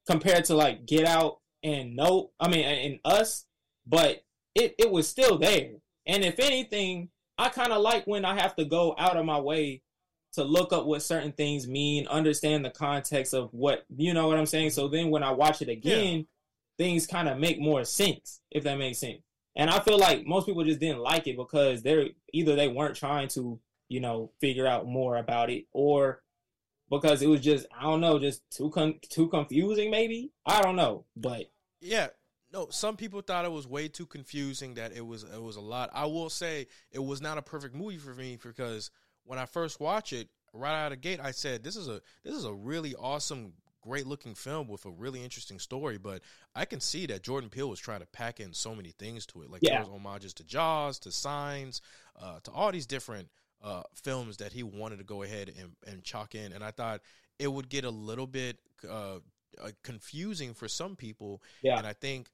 compared to, like, Get Out and Nope, I mean, and Us, but it, it was still there. And if anything, I kind of like when I have to go out of my way to look up what certain things mean, understand the context of what, you know what I'm saying? So then when I watch it again, yeah. things kind of make more sense, if that makes sense. And I feel like most people just didn't like it because they're either they weren't trying to, you know, figure out more about it, or because it was just, I don't know, just too con- too confusing. Maybe I don't know, but yeah, no. Some people thought it was way too confusing. That it was it was a lot. I will say it was not a perfect movie for me because when I first watched it, right out of the gate, I said this is a this is a really awesome, great looking film with a really interesting story, but I can see that Jordan Peele was trying to pack in so many things to it. Like yeah. there was homages to Jaws, to Signs, uh, to all these different uh, films that he wanted to go ahead and, and chalk in. And I thought it would get a little bit uh, confusing for some people. Yeah. And I think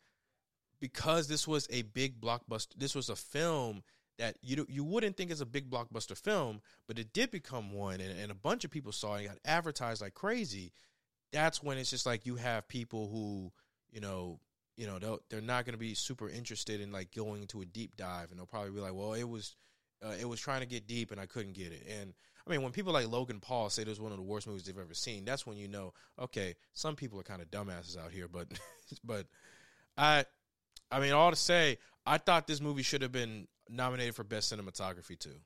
because this was a big blockbuster, this was a film that you you wouldn't think is a big blockbuster film, but it did become one. And, and a bunch of people saw it and got advertised like crazy. That's when it's just like you have people who, you know, you know, they're not going to be super interested in like going into a deep dive, and they'll probably be like, "Well, it was, uh, it was trying to get deep, and I couldn't get it." And I mean, when people like Logan Paul say it was one of the worst movies they've ever seen, that's when you know, okay, some people are kind of dumbasses out here. But, but I, I mean, all to say, I thought this movie should have been nominated for best cinematography too.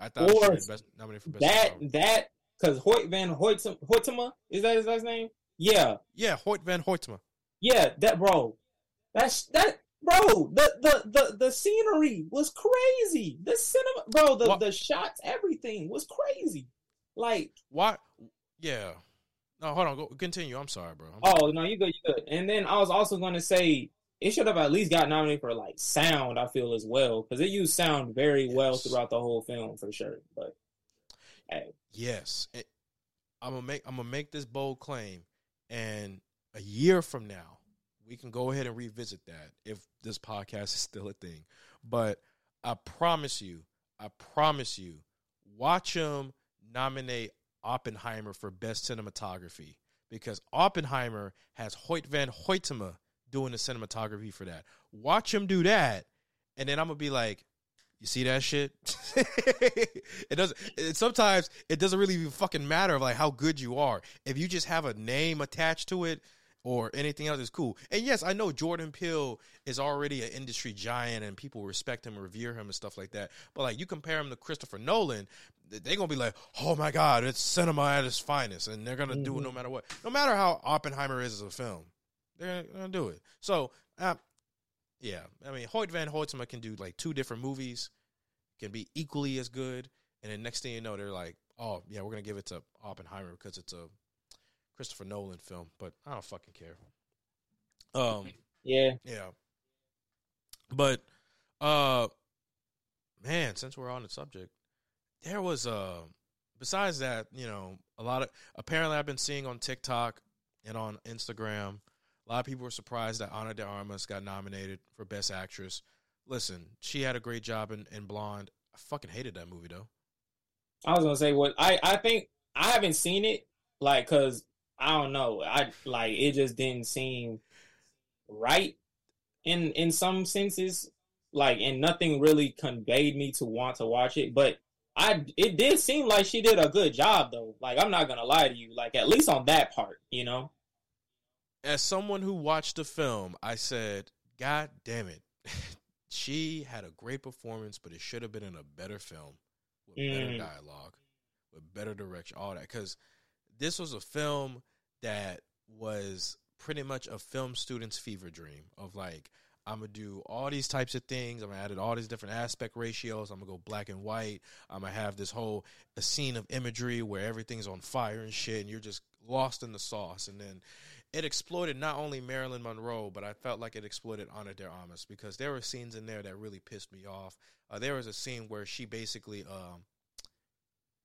I thought or it should have been nominated for best. That cinematography. that. Because Hoyte van Hoytema, is that his last name? Yeah. Yeah, Hoyte van Hoytema. Yeah, that, bro. That's, that, bro, the, the, the, the scenery was crazy. The cinema, bro, the, the shots, everything was crazy. Like. Why? Yeah. No, hold on. Go, continue. I'm sorry, bro. I'm oh, sorry. no, you good, you good. And then I was also going to say, it should have at least got nominated for, like, sound, I feel, as well. Because it used sound very yes. well throughout the whole film, for sure. But. Hey. Yes, it, I'm gonna make I'm gonna make this bold claim, and a year from now, we can go ahead and revisit that if this podcast is still a thing. But I promise you, I promise you, watch them nominate Oppenheimer for best cinematography because Oppenheimer has Hoyte van Hoytema doing the cinematography for that. Watch him do that, and then I'm gonna be like. You see that shit? It doesn't. It, sometimes it doesn't really even fucking matter of like how good you are. If you just have a name attached to it or anything else, it's cool. And yes, I know Jordan Peele is already an industry giant and people respect him, revere him, and stuff like that. But like you compare him to Christopher Nolan, they're gonna be like, "Oh my God, it's cinema at its finest," and they're gonna mm-hmm. do it no matter what, no matter how Oppenheimer is as a film, they're gonna do it. So. Uh, Yeah. I mean, Hoyte van Hoytema can do like two different movies, can be equally as good. And then next thing you know, they're like, oh, yeah, we're going to give it to Oppenheimer because it's a Christopher Nolan film. But I don't fucking care. Um, yeah. Yeah. But, uh, man, since we're on the subject, there was a, uh, besides that, you know, a lot of, apparently I've been seeing on TikTok and on Instagram, a lot of people were surprised that Ana de Armas got nominated for Best Actress. Listen, she had a great job in, in Blonde. I fucking hated that movie, though. I was going to say, what well, I, I think, I haven't seen it, like, because, I don't know, I, like, it just didn't seem right in, in some senses, like, and nothing really conveyed me to want to watch it, but I, it did seem like she did a good job, though. Like, I'm not going to lie to you, like, at least on that part, you know? As someone who watched the film, I said, God damn it. She had a great performance, but it should have been in a better film with better mm. dialogue, with better direction, all that. Because this was a film that was pretty much a film student's fever dream of like, I'm going to do all these types of things. I'm going to add in all these different aspect ratios. I'm going to go black and white. I'm going to have this whole a scene of imagery where everything's on fire and shit, and you're just lost in the sauce. And then it exploited not only Marilyn Monroe, but I felt like it exploited Ana de Armas because there were scenes in there that really pissed me off. Uh, there was a scene where she basically um,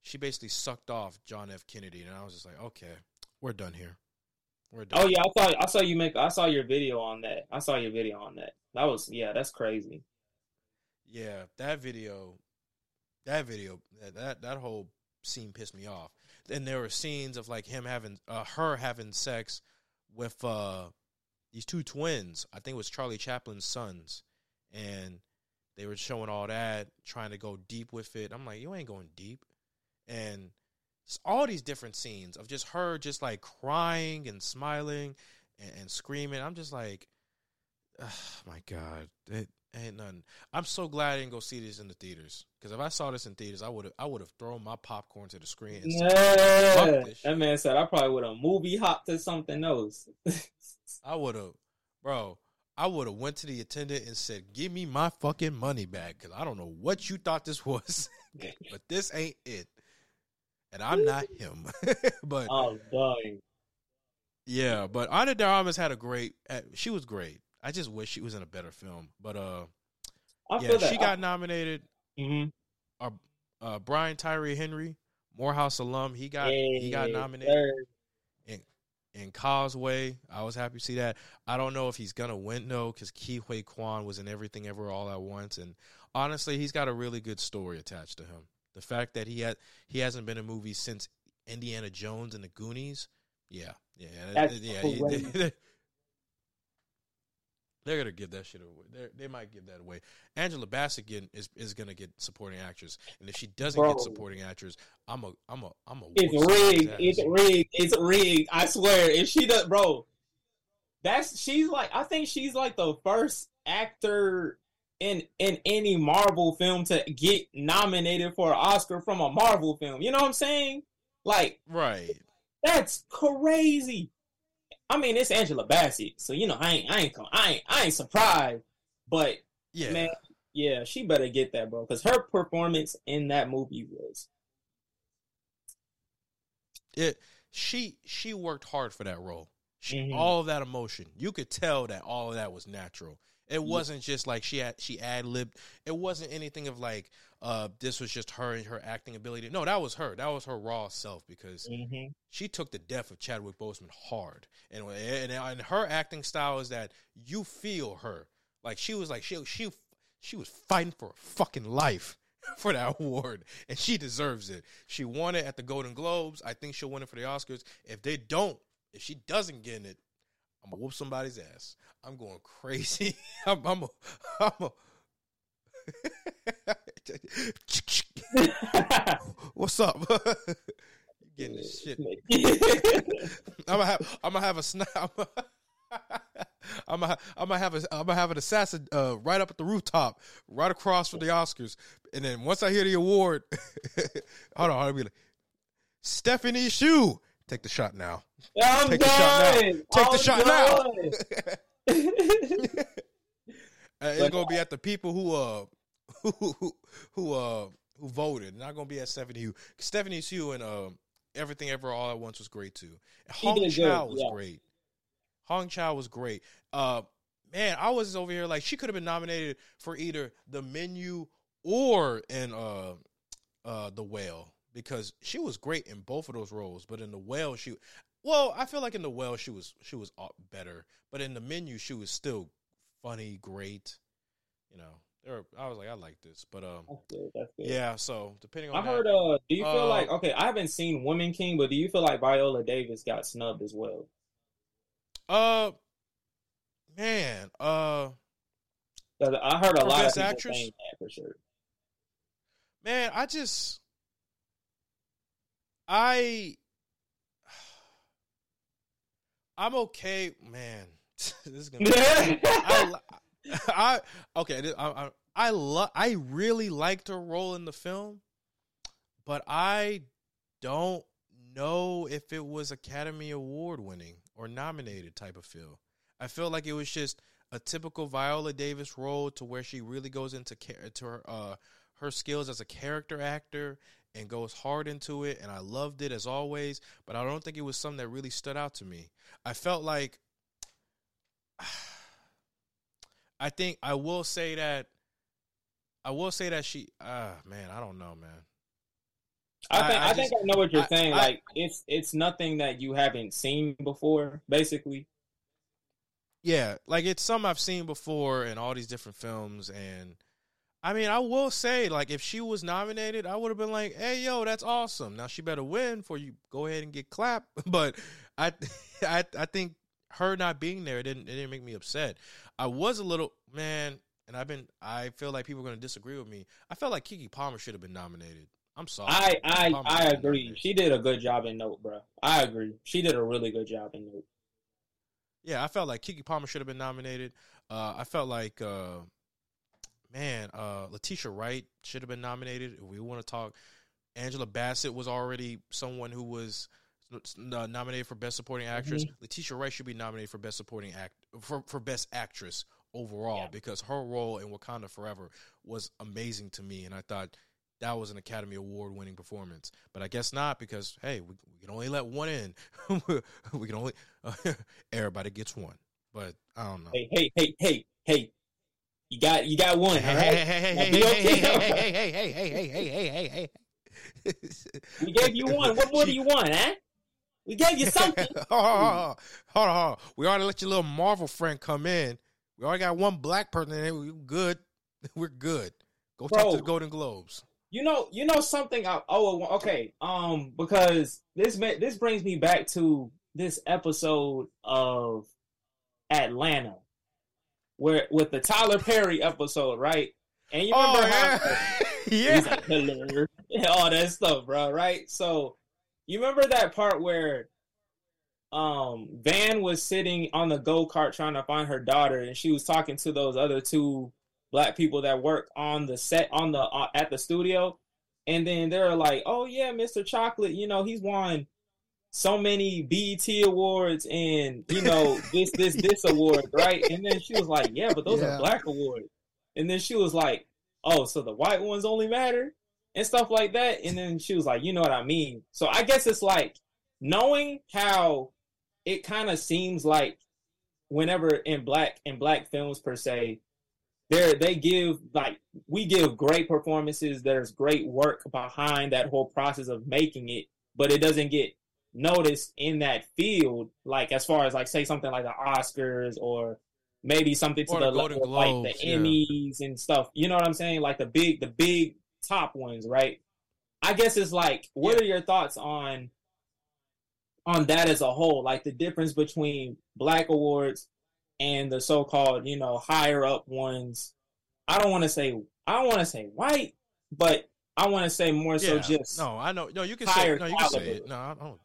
she basically sucked off John F. Kennedy, and I was just like, okay, we're done here. We're done. Oh yeah, I saw I saw you make I saw your video on that. I saw your video on that. That was yeah, that's crazy. Yeah, that video, that video, that that whole scene pissed me off. Then there were scenes of like him having uh, her having sex with uh, these two twins. I think it was Charlie Chaplin's sons. And they were showing all that, trying to go deep with it. I'm like, you ain't going deep. And it's all these different scenes of just her just, like, crying and smiling and, and screaming. I'm just like, oh, my God. It ain't nothing. I'm so glad I didn't go see this in the theaters. Because if I saw this in theaters, I would have I would have thrown my popcorn to the screen. And yeah, that man said I probably would have movie hopped to something else. I would have, bro. I would have went to the attendant and said, "Give me my fucking money back," because I don't know what you thought this was, but this ain't it, and I'm not him. But oh, boy. Yeah, but Ana de Armas had a great. She was great. I just wish she was in a better film. But uh, I yeah, feel that. she got I- nominated. Mm-hmm. Our, uh, Brian Tyree Henry, Morehouse alum, he got hey, he got nominated in, in Causeway. I was happy to see that. I don't know if he's gonna win though, because Ki Huy Kwan was in Everything Everywhere All at Once, and honestly, he's got a really good story attached to him. The fact that he had he hasn't been in movies since Indiana Jones and the Goonies, yeah, yeah, That's yeah. Cool, he, right? They're going to give that shit away. They're, they might give that away. Angela Bassett getting, is is going to get supporting actress. And if she doesn't Bro. get supporting actress, I'm a I'm a I'm a It's rigged. It's rigged. It's rigged. I swear. If she does, bro. That's she's like I think she's like the first actor in in any Marvel film to get nominated for an Oscar from a Marvel film. You know what I'm saying? Like Right. That's crazy. I mean, it's Angela Bassett, so you know I ain't I ain't I ain't, I ain't surprised. But yeah, man, yeah, she better get that, bro, because her performance in that movie was it. She she worked hard for that role. She, mm-hmm. All of that emotion, you could tell that all of that was natural. It wasn't just like she had, she ad-libbed. It wasn't anything of like uh, this was just her and her acting ability. No, that was her. That was her raw self because mm-hmm. she took the death of Chadwick Boseman hard. And, and and her acting style is that you feel her. Like she was like she she she was fighting for her fucking life for that award, and she deserves it. She won it at the Golden Globes. I think she'll win it for the Oscars. If they don't, if she doesn't get in it, I'm going to whoop somebody's ass. I'm going crazy. I'm I'm a, I'm a What's up? You getting this shit. I'm going to I'm gonna have a snap. I'm going I'm to have a I'm going to have an assassin uh, right up at the rooftop, right across from the Oscars. And then once I hear the award, hold on, I'll be like, Stephanie Hsu. Take the shot now. I'm Take done. the shot now. Take I'm the shot done. now. It's but, gonna be at the people who uh who who who uh who voted. Not gonna be at Stephanie Hsu. Stephanie Hsu and uh, Everything Everywhere All at Once was great too. Hong Chau was yeah. great. Hong Chau was great. Uh, man, I was over here like she could have been nominated for either The Menu or in uh uh The Whale, because she was great in both of those roles. But in The Whale, she well, I feel like in The Whale she was she was better, but in The Menu she was still funny, great. You know, there were, I was like, I like this, but um, that's good, that's good. yeah. So depending on, I heard. That, uh, do you uh, feel like okay? I haven't seen Woman King, but do you feel like Viola Davis got snubbed as well? Uh, man, uh, I heard a lot of people actress? saying that for sure. Man, I just, I, I'm okay, man. This is gonna. Be I, I okay. I I, I love. I really liked her role in the film, but I don't know if it was Academy Award winning or nominated type of feel. I feel like it was just a typical Viola Davis role, to where she really goes into char- to her uh, her skills as a character actor and goes hard into it. And I loved it as always, but I don't think it was something that really stood out to me. I felt like. I think I will say that I will say that she ah uh, man I don't know man I think I, I, I think just, I know what you're I, saying I, like I, it's it's nothing that you haven't seen before, basically. Yeah, like it's something I've seen before in all these different films. And I mean, I will say, like, if she was nominated, I would have been like, hey, yo, that's awesome. Now she better win before you go ahead and get clapped. But I I I think her not being there, it didn't it didn't make me upset. I was a little man, and I've been. I feel like people are going to disagree with me. I felt like Keke Palmer should have been nominated. I'm sorry. I I, I agree. Nominated. She did a good job in Nope, bro. I agree. She did a really good job in Nope. Yeah, I felt like Keke Palmer should have been nominated. Uh, I felt like, uh, man, uh, Letitia Wright should have been nominated. If we want to talk, Angela Bassett was already someone who was. Nominated for Best Supporting Actress. Mm-hmm. Letitia Wright should be nominated for Best Supporting Act for, for Best Actress overall, yeah. because her role in Wakanda Forever was amazing to me, and I thought that was an Academy Award winning performance. But I guess not, because hey, we, we can only let one in. we can only uh, everybody gets one. But I don't know. Hey, hey, hey, hey, hey! You got you got one. Hey, right? hey, hey, hey, hey, okay. hey, hey, hey, hey, hey, hey, hey, hey, hey, hey! We gave you one. What more do you want, huh? We gave you something. hold, on, hold, on, hold on, we already let your little Marvel friend come in. We already got one black person in it. We're good. We're good. Go Bro, talk to the Golden Globes. You know, you know something. I, oh, okay. Um, because this this brings me back to this episode of Atlanta, where with the Tyler Perry episode, right? And you remember oh, yeah. how yeah. he's like, hello, and all that stuff, bro, right? So. You remember that part where um, Van was sitting on the go-kart trying to find her daughter, and she was talking to those other two black people that worked on the set on the uh, at the studio, and then they were like, "Oh yeah, Mister Chocolate, you know he's won so many B E T awards and you know this this this award, right?" And then she was like, "Yeah, but those yeah. are black awards." And then she was like, "Oh, so the white ones only matter?" And stuff like that. And then she was like, you know what I mean? So I guess it's like knowing how it kind of seems like whenever in black in black films per se, there they give like we give great performances. There's great work behind that whole process of making it, but it doesn't get noticed in that field. Like as far as like say something like the Oscars or maybe something to the level of like the Emmys and stuff. You know what I'm saying? Like the big the big top ones, right? I guess it's like, what yeah. are your thoughts on on that as a whole, like the difference between black awards and the so-called, you know, higher up ones? I don't want to say I don't want to say white, but I want to say more yeah. so just no. I know, no, you can say, no, you can say it. No, I don't.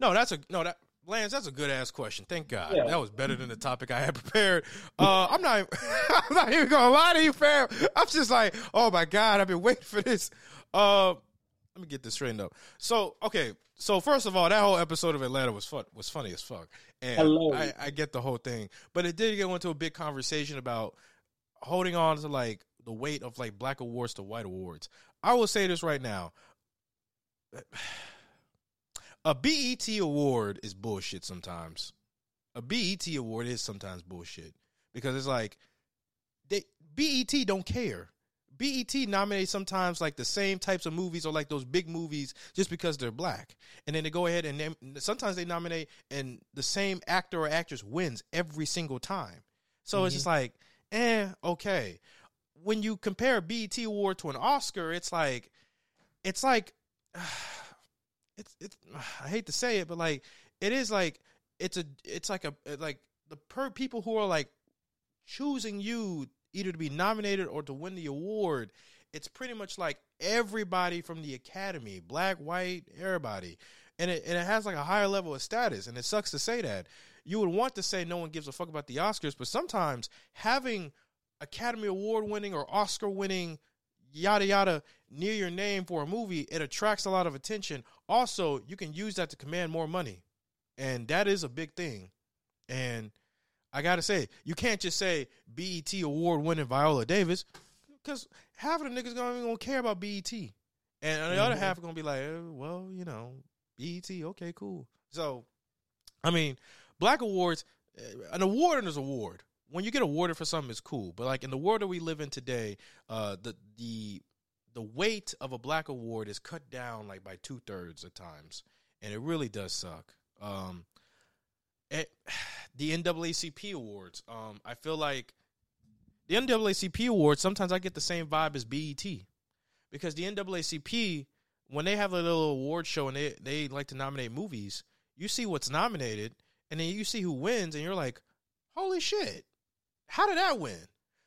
No, that's a no. That Lance, that's a good ass question. Thank God, yeah. that was better than the topic I had prepared. Uh, I'm not, I'm not even gonna lie to you, fam. I'm just like, oh my God, I've been waiting for this. Uh, let me get this straightened up. So, okay, so first of all, that whole episode of Atlanta was fun, was funny as fuck, and I, I get the whole thing, but it did get into a big conversation about holding on to like the weight of like black awards to white awards. I will say this right now. A B E T award is bullshit sometimes. A B E T award is sometimes bullshit because it's like they, B E T don't care. B E T nominates sometimes like the same types of movies or like those big movies just because they're black. And then they go ahead and name, sometimes they nominate and the same actor or actress wins every single time. So mm-hmm. it's just like, eh, okay. When you compare a B E T award to an Oscar, it's like, it's like, it's, it's, I hate to say it, but like, it is like, it's a, it's like a, like the per people who are like choosing you either to be nominated or to win the award, it's pretty much like everybody from the Academy, black, white, everybody. And it, and it has like a higher level of status. And it sucks to say that. You would want to say no one gives a fuck about the Oscars, but sometimes having Academy Award winning or Oscar winning, yada, yada, near your name for a movie, it attracts a lot of attention. Also, you can use that to command more money. And that is a big thing. And I got to say, you can't just say B E T award-winning Viola Davis because half of the niggas don't even care about B E T. And the mm-hmm. other half are going to be like, eh, well, you know, B E T, okay, cool. So, I mean, black awards, an award is an award. When you get awarded for something, it's cool. But, like, in the world that we live in today, uh, the the the weight of a black award is cut down, like, by two-thirds at times. And it really does suck. Um It, the N double A C P awards. Um, I feel like the N double A C P awards, sometimes I get the same vibe as B E T because the N double A C P, when they have a little award show and they, they like to nominate movies, you see what's nominated and then you see who wins and you're like, holy shit, how did that win?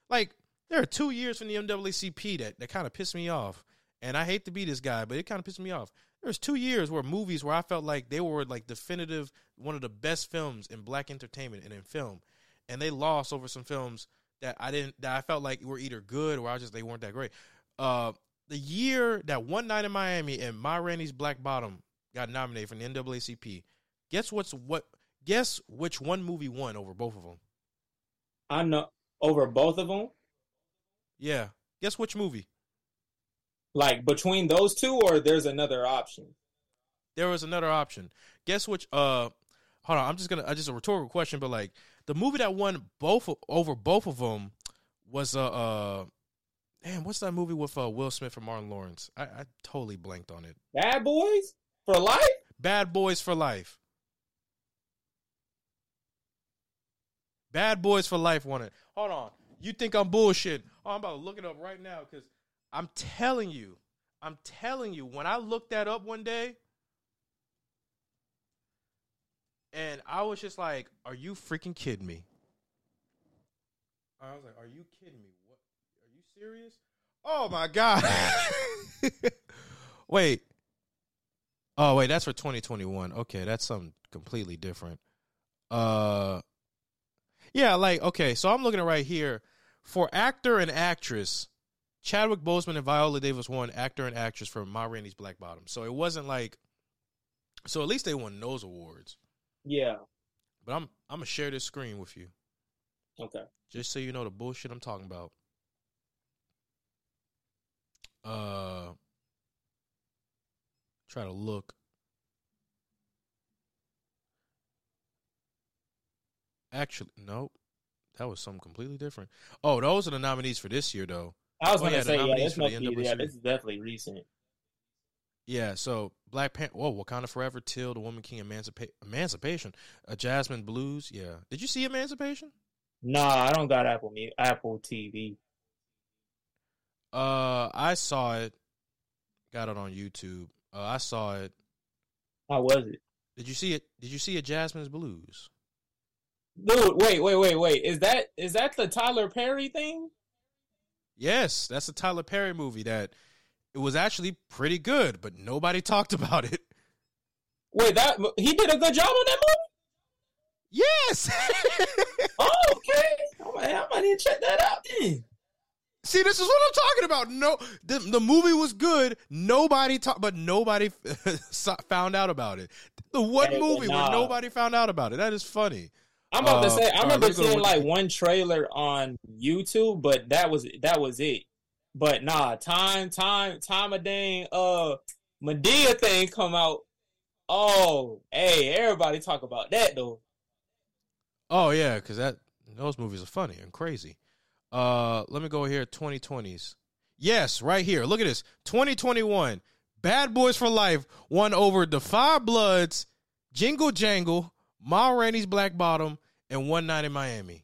Like there are two years from the N double A C P that, that kind of pissed me off. And I hate to be this guy, but it kind of pissed me off. There's two years where movies where I felt like they were like definitive, one of the best films in black entertainment and in film. And they lost over some films that I didn't, that I felt like were either good or I just, they weren't that great. Uh, the year that One Night in Miami and Ma Rainey's Black Bottom got nominated for the N double A C P. Guess what's what, guess which one movie won over both of them? I know over both of them. Yeah. Guess which movie? Like, between those two, or there's another option? There was another option. Guess which, uh, hold on, I'm just going to, uh, just a rhetorical question, but, like, the movie that won both over both of them was, uh, uh damn, what's that movie with uh, Will Smith and Martin Lawrence? I, I totally blanked on it. Bad Boys for Life? Bad Boys for Life. Bad Boys for Life won it. Hold on. You think I'm bullshit. Oh, I'm about to look it up right now, because I'm telling you, I'm telling you, when I looked that up one day, and I was just like, are you freaking kidding me? I was like, are you kidding me? What? Are you serious? Oh, my God. Wait. Oh, wait, that's for twenty twenty-one. Okay, that's something completely different. Uh, yeah, like, okay, so I'm looking at right here. For actor and actress, Chadwick Boseman and Viola Davis won actor and actress for Ma Rainey's Black Bottom. So it wasn't like, so at least they won those awards. Yeah. But I'm I'm gonna share this screen with you. Okay. Just so you know the bullshit I'm talking about. Uh try to look. Actually, no. That was something completely different. Oh, those are the nominees for this year though. I was oh, going to yeah, say, yeah, this must be, yeah, this is definitely recent. Yeah, so Black Panther, whoa, Wakanda Forever, Till, The Woman King, Emancipa- Emancipation, uh, Jasmine Blues, yeah. Did you see Emancipation? Nah, I don't got Apple Apple T V. Uh, I saw it. Got it on YouTube. Uh, I saw it. How was it? Did you see it? Did you see a Jasmine's Blues? Dude, wait, wait, wait, wait. Is that is that the Tyler Perry thing? Yes, that's a Tyler Perry movie that it was actually pretty good, but nobody talked about it. Wait, that he did a good job on that movie? Yes. Oh, okay. I'm like, I might need to check that out then. See, this is what I'm talking about. No, the, the movie was good. Nobody talked, but nobody found out about it. The one movie nah. where nobody found out about it. That is funny. I'm about uh, to say I remember seeing like one trailer on YouTube, but that was that was it. But nah, time time time a dang uh Madea thing come out. Oh, hey, everybody talk about that though. Oh yeah, because that those movies are funny and crazy. Uh, let me go here. twenty twenties. Yes, right here. Look at this. twenty twenty-one. Bad Boys for Life won over Defy Bloods, Jingle Jangle, Ma Rainey's Black Bottom, and One Night in Miami.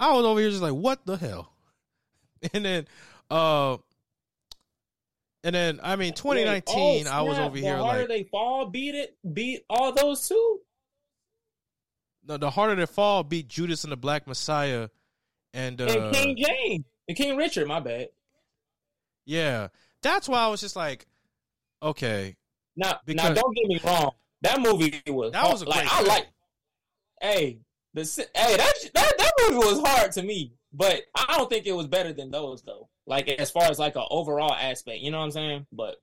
I was over here just like, what the hell? And then, uh, and then I mean, twenty nineteen. Wait, oh, I was over here. The harder like, they fall, beat it, beat all those two. No, The Harder They Fall beat Judas and the Black Messiah, and, uh, and King James and King Richard. My bad. Yeah, that's why I was just like, okay. Now, now don't get me wrong. That movie was that hard. was a great like movie. I like. Hey, the hey that, that that movie was hard to me, but I don't think it was better than those though. Like as far as like an overall aspect, you know what I'm saying? But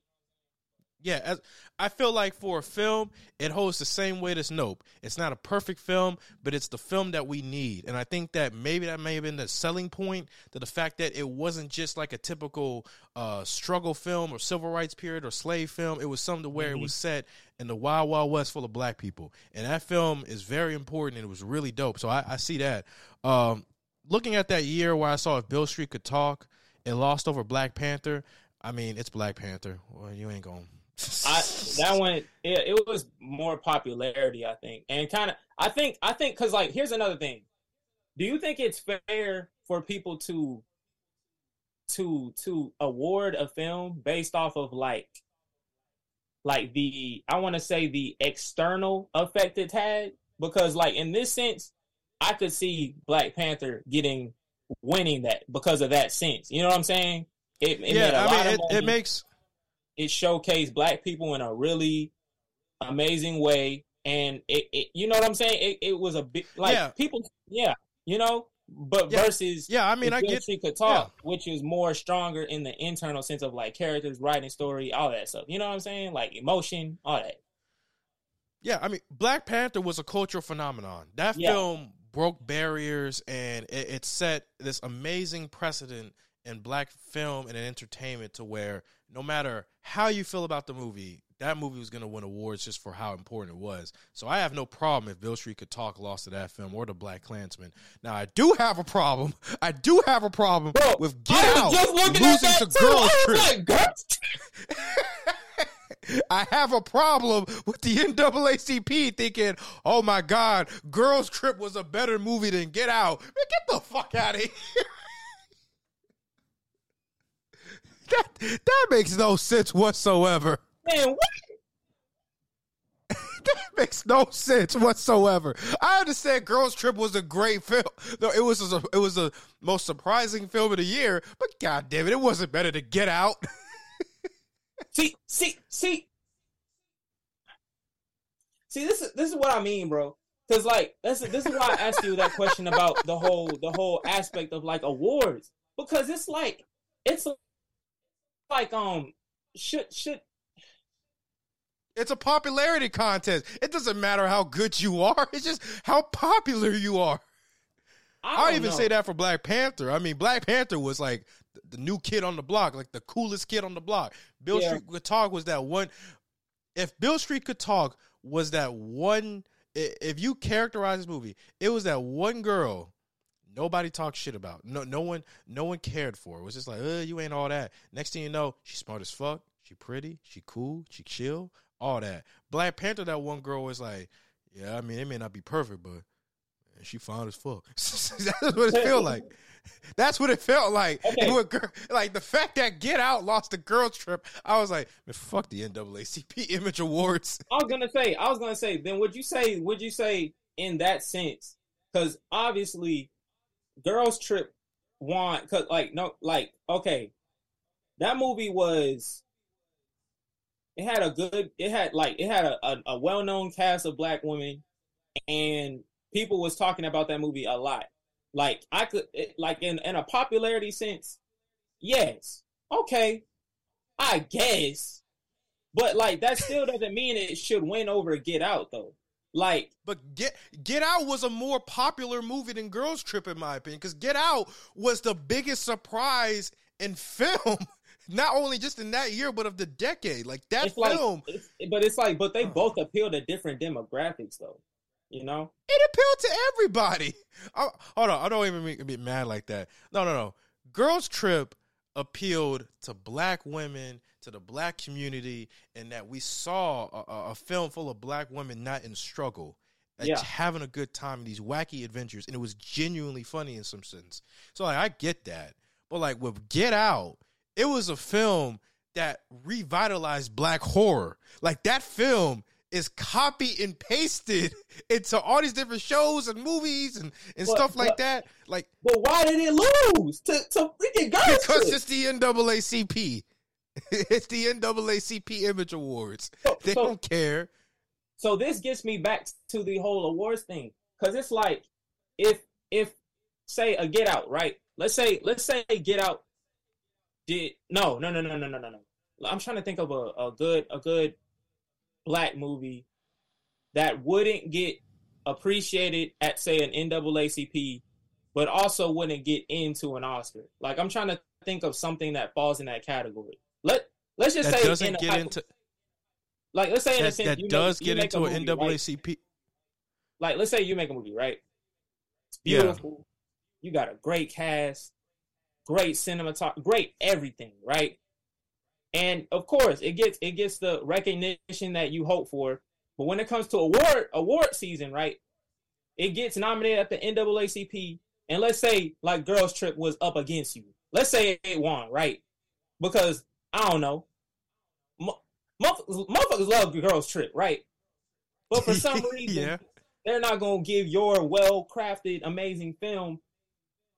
yeah, as, I feel like for a film, it holds the same weight as Nope. It's not a perfect film, but it's the film that we need. And I think that maybe that may have been the selling point, that the fact that it wasn't just like a typical uh, struggle film or civil rights period or slave film. It was something where mm-hmm. it was set in the wild, wild west full of black people. And that film is very important, and it was really dope. So I, I see that. Um, looking at that year where I saw If Beale Street Could Talk and lost over Black Panther, I mean, it's Black Panther. Well, you ain't going to... I, that one, it, it was more popularity, I think, and kind of. I think, I think, because like, here's another thing. Do you think it's fair for people to, to, to award a film based off of like, like the I want to say the external effect it had? Because like in this sense, I could see Black Panther getting winning that because of that sense. You know what I'm saying? It, it yeah, made a I lot mean, of it, it makes. It showcased black people in a really amazing way. And it, it you know what I'm saying? It, it was a big, like yeah. people, yeah, you know, but yeah. versus, yeah, I mean, I get she could talk, yeah. which is more stronger in the internal sense of like characters, writing, story, all that stuff. You know what I'm saying? Like emotion, all that. Yeah. I mean, Black Panther was a cultural phenomenon. That yeah. film broke barriers, and it, it set this amazing precedent in black film and in entertainment to where no matter how you feel about the movie, that movie was going to win awards just for how important it was. So I have no problem if Beale Street Could Talk lost to that film or the Black Klansman. Now, I do have a problem. I do have a problem Bro, with Get Out losing to too. Girls Trip. Like, Girls Trip. I have a problem with the N double A C P thinking, oh, my God, Girls Trip was a better movie than Get Out. Man, get the fuck out of here. That that makes no sense whatsoever. Man, what? That makes no sense whatsoever. I understand Girls Trip was a great film. No, it was a, it was the most surprising film of the year, but God damn it, it wasn't better to Get Out. see, see, see, see. This is this is what I mean, bro. Because like that's this is why I asked you that question about the whole the whole aspect of like awards, because it's like it's. A, Like um, should should it's a popularity contest. It doesn't matter how good you are; it's just how popular you are. I don't I'll even know. say that for Black Panther. I mean, Black Panther was like the new kid on the block, like the coolest kid on the block. Beale yeah. Street Could Talk was that one. If Beale Street Could Talk was that one, if you characterize this movie, it was that one girl. Nobody talked shit about. No, no one, no one cared for. It was just like, uh, you ain't all that. Next thing you know, she's smart as fuck. She pretty. She cool. She chill. All that. Black Panther, that one girl was like, yeah, I mean, it may not be perfect, but man, she fine as fuck. That's what it felt like. That's what it felt like. Okay. It girl, like the fact that Get Out lost the Girls Trip, I was like, man, fuck the N double A C P Image Awards. I was gonna say, I was gonna say. Then would you say? Would you say in that sense? Because obviously. Girls Trip won because like no like okay that movie was it had a good it had like it had a, a, a well-known cast of black women, and people was talking about that movie a lot. Like I could it, like in, in a popularity sense, yes, okay, I guess, But like that still doesn't mean it should win over Get Out though. Like, but Get Get Out was a more popular movie than Girls Trip, in my opinion, because Get Out was the biggest surprise in film, not only just in that year, but of the decade. Like that it's film. Like, it's, but it's like, but they both appeal to different demographics, though. You know, it appealed to everybody. I, hold on, I don't even make, be mad like that. No, no, no. Girls Trip appealed to black women, to the black community, and that we saw a, a film full of black women not in struggle, like yeah. having a good time in these wacky adventures, and it was genuinely funny in some sense. So like, I get that. But like with Get Out, it was a film that revitalized black horror. Like that film is copied and pasted into all these different shows and movies and, and but, stuff like but, that. Like, but why did it lose to, to freaking Girls? Because it's the N double A C P. It's the N double A C P Image Awards. So, they so, don't care. So this gets me back to the whole awards thing, because it's like if if say a Get Out, right? Let's say let's say Get Out did no no no no no no no no. I'm trying to think of a, a good a good. black movie that wouldn't get appreciated at, say, an N double A C P, but also wouldn't get into an Oscar. Like, I'm trying to think of something that falls in that category. Let Let's just that say doesn't in get a, into like let's say that, in a sense, that you does make, get you into movie, an N double A C P. Right? Like, let's say you make a movie, right? It's beautiful. Yeah. You got a great cast, great cinematography, great everything, right? And of course, it gets it gets the recognition that you hope for. But when it comes to award award season, right, it gets nominated at the N double A C P. And let's say like Girls Trip was up against you. Let's say it won, right? Because I don't know, motherfuckers, motherfuckers love Girls Trip, right? But for some reason, yeah. they're not gonna give your well crafted, amazing film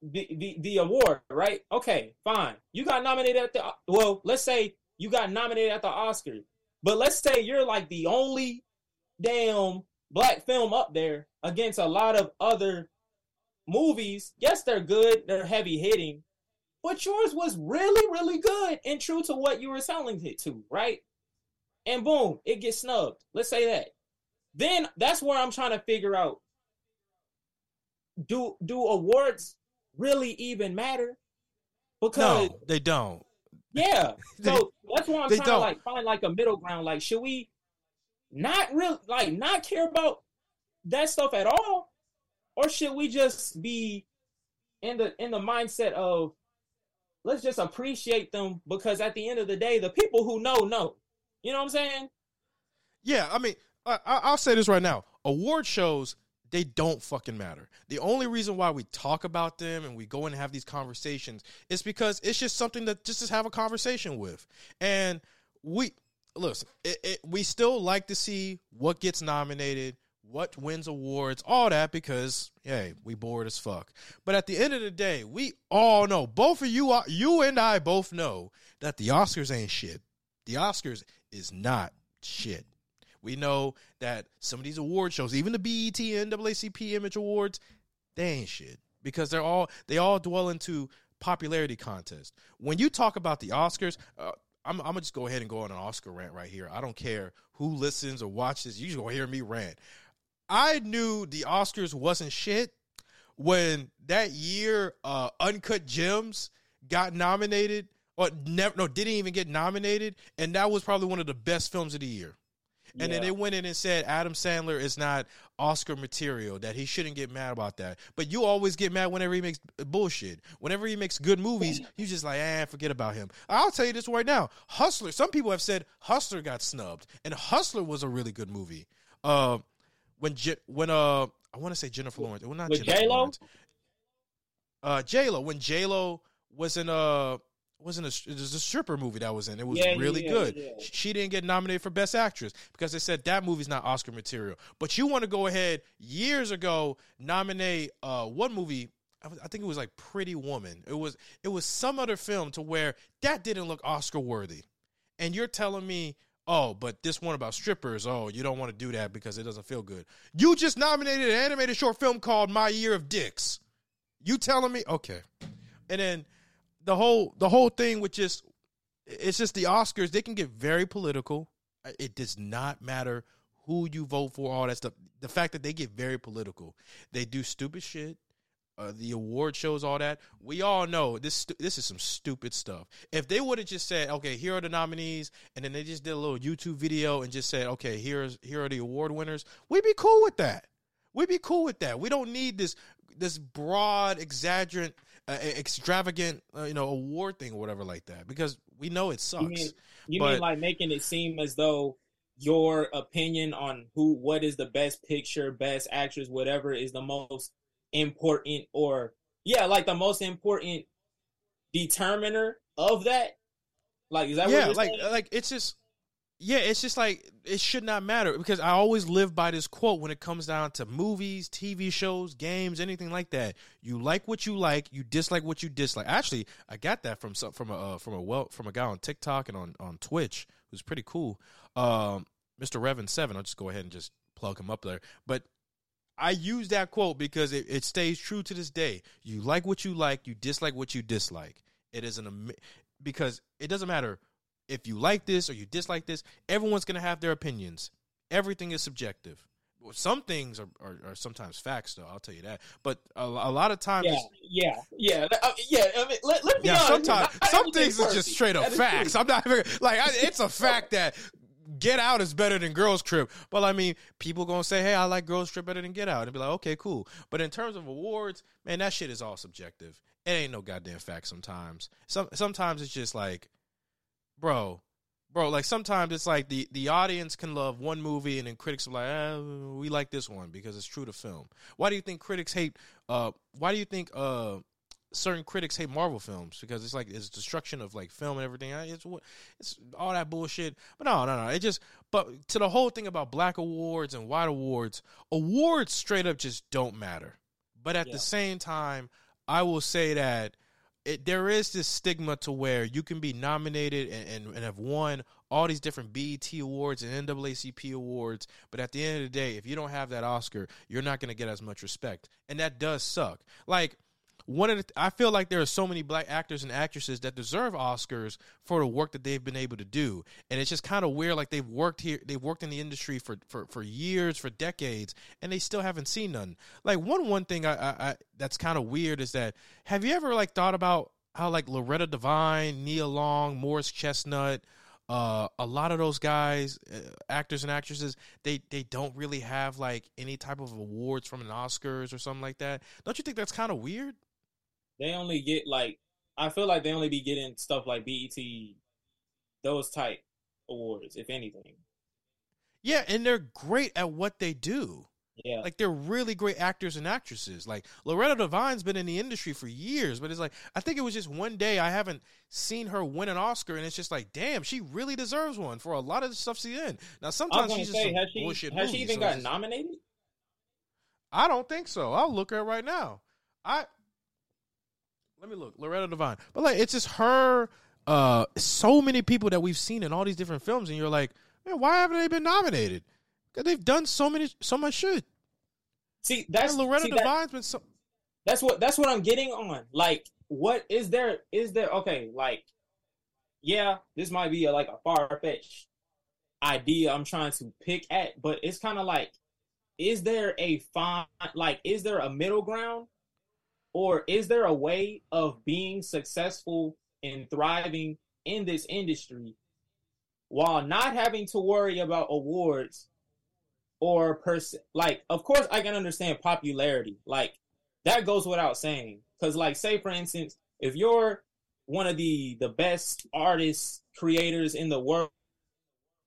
the, the the award, right? Okay, fine. You got nominated at the well. Let's say. You got nominated at the Oscars. But let's say you're like the only damn black film up there against a lot of other movies. Yes, they're good. They're heavy hitting. But yours was really, really good and true to what you were selling it to, right? And boom, it gets snubbed. Let's say that. Then that's where I'm trying to figure out, do do awards really even matter? Because no, they don't. Yeah, so they, that's why I'm trying don't. to like find like a middle ground. Like, should we not really like not care about that stuff at all, or should we just be in the in the mindset of let's just appreciate them, because at the end of the day, the people who know know. You know what I'm saying? Yeah, I mean, I, I'll say this right now: award shows, they don't fucking matter. The only reason why we talk about them and we go and have these conversations is because it's just something that just to have a conversation with. And we, listen, it, it, we still like to see what gets nominated, what wins awards, all that, because, hey, we bored as fuck. But at the end of the day, we all know, both of you, you and I both know that the Oscars ain't shit. The Oscars is not shit. We know that some of these award shows, even the B E T and N double A C P Image Awards, they ain't shit, because they're all they all dwell into popularity contests. When you talk about the Oscars, uh, I'm, I'm gonna just go ahead and go on an Oscar rant right here. I don't care who listens or watches. You just gonna hear me rant. I knew the Oscars wasn't shit when that year uh, Uncut Gems got nominated, or never no didn't even get nominated, and that was probably one of the best films of the year. And yeah. then they went in and said Adam Sandler is not Oscar material, that he shouldn't get mad about that. But you always get mad whenever he makes bullshit. Whenever he makes good movies, you just like, eh, forget about him. I'll tell you this right now. Hustler, some people have said Hustler got snubbed, and Hustler was a really good movie. Uh, when Je- when uh, I want to say Jennifer Lawrence. Well, not With Jennifer J-Lo? Lawrence. Uh, J-Lo. When J-Lo was in a... Wasn't a, it was a stripper movie that was in. It was yeah, really yeah, good. Yeah. She didn't get nominated for Best Actress because they said that movie's not Oscar material. But you want to go ahead years ago, nominate uh, one movie. I, was, I think it was like Pretty Woman. It was it was some other film to where that didn't look Oscar worthy. And you're telling me, oh, but this one about strippers, oh, you don't want to do that because it doesn't feel good. You just nominated an animated short film called My Year of Dicks. You telling me? Okay. And then... The whole the whole thing with just, it's just the Oscars, they can get very political. It does not matter who you vote for, all that stuff. The fact that they get very political. They do stupid shit. Uh, the award shows, all that. We all know this stu- this is some stupid stuff. If they would have just said, okay, here are the nominees, and then they just did a little YouTube video and just said, okay, here's here are the award winners, we'd be cool with that. We'd be cool with that. We don't need this this broad, exaggerant, uh, extravagant, uh, you know, award thing or whatever like that, because we know it sucks. You mean, you but, mean like making it seem as though your opinion on who, what is the best picture, best actress, whatever is the most important, or yeah, like the most important determiner of that, like is that yeah, what you're like saying? Like it's just yeah, it's just like it should not matter, because I always live by this quote when it comes down to movies, T V shows, games, anything like that. You like what you like, you dislike what you dislike. Actually, I got that from some from a uh, from a well from a guy on TikTok and on on Twitch who's pretty cool, um, Mister Revan Seven. I'll just go ahead and just plug him up there, but. I use that quote because it, it stays true to this day. You like what you like, you dislike what you dislike. It is an because it doesn't matter if you like this or you dislike this. Everyone's going to have their opinions. Everything is subjective. Some things are, are, are sometimes facts, though. I'll tell you that. But a, a lot of times, yeah, yeah, yeah. Uh, yeah I mean, let, let me yeah, honest. Sometimes I, I some things are just straight up facts. True. I'm not like I, it's a fact that. Get Out is better than Girls Trip. But, I mean, people going to say, hey, I like Girls Trip better than Get Out. And be like, okay, cool. But in terms of awards, man, that shit is all subjective. It ain't no goddamn fact sometimes. Some Sometimes it's just like, bro, bro, like sometimes it's like the, the audience can love one movie and then critics are like, eh, we like this one because it's true to film. Why do you think critics hate, uh, why do you think uh, certain critics hate Marvel films? Because it's like it's destruction of like film and everything. It's it's all that bullshit. But no, no, no. It just but to the whole thing about black awards and white awards, awards straight up just don't matter. But at yeah. the same time, I will say that it, there is this stigma to where you can be nominated and, and, and have won all these different B E T awards and N double A C P awards. But at the end of the day, if you don't have that Oscar, you're not going to get as much respect. And that does suck. Like, One of the, I feel like there are so many black actors and actresses that deserve Oscars for the work that they've been able to do, and it's just kind of weird. Like they've worked here, they've worked in the industry for, for, for years, for decades, and they still haven't seen none. Like one one thing I, I, I that's kind of weird is that have you ever like thought about how like Loretta Devine, Nia Long, Morris Chestnut, uh, a lot of those guys, uh, actors and actresses, they they don't really have like any type of awards from an Oscars or something like that. Don't you think that's kind of weird? They only get, like, I feel like they only be getting stuff like B E T, those type awards, if anything. Yeah, and they're great at what they do. Yeah. Like, they're really great actors and actresses. Like, Loretta Devine's been in the industry for years, but it's like, I think it was just one day I haven't seen her win an Oscar, and it's just like, damn, she really deserves one for a lot of the stuff she's in. Now, sometimes she's just say, has she, bullshit Has movie, she even so got nominated? Just, I don't think so. I'll look her right now. I... Let me look, Loretta Devine. But, like, it's just her, uh, so many people that we've seen in all these different films, and you're like, man, why haven't they been nominated? Because they've done so many, so much shit. See, that's... And Loretta see, Devine's that, been so... That's what, that's what I'm getting on. Like, what is there, is there, okay, like, yeah, this might be, a, like, a far-fetched idea I'm trying to pick at, but it's kind of like, is there a fine, like, is there a middle ground? Or is there a way of being successful and thriving in this industry while not having to worry about awards or person? Like, of course, I can understand popularity. Like, that goes without saying. Because, like, say, for instance, if you're one of the, the best artists, creators in the world,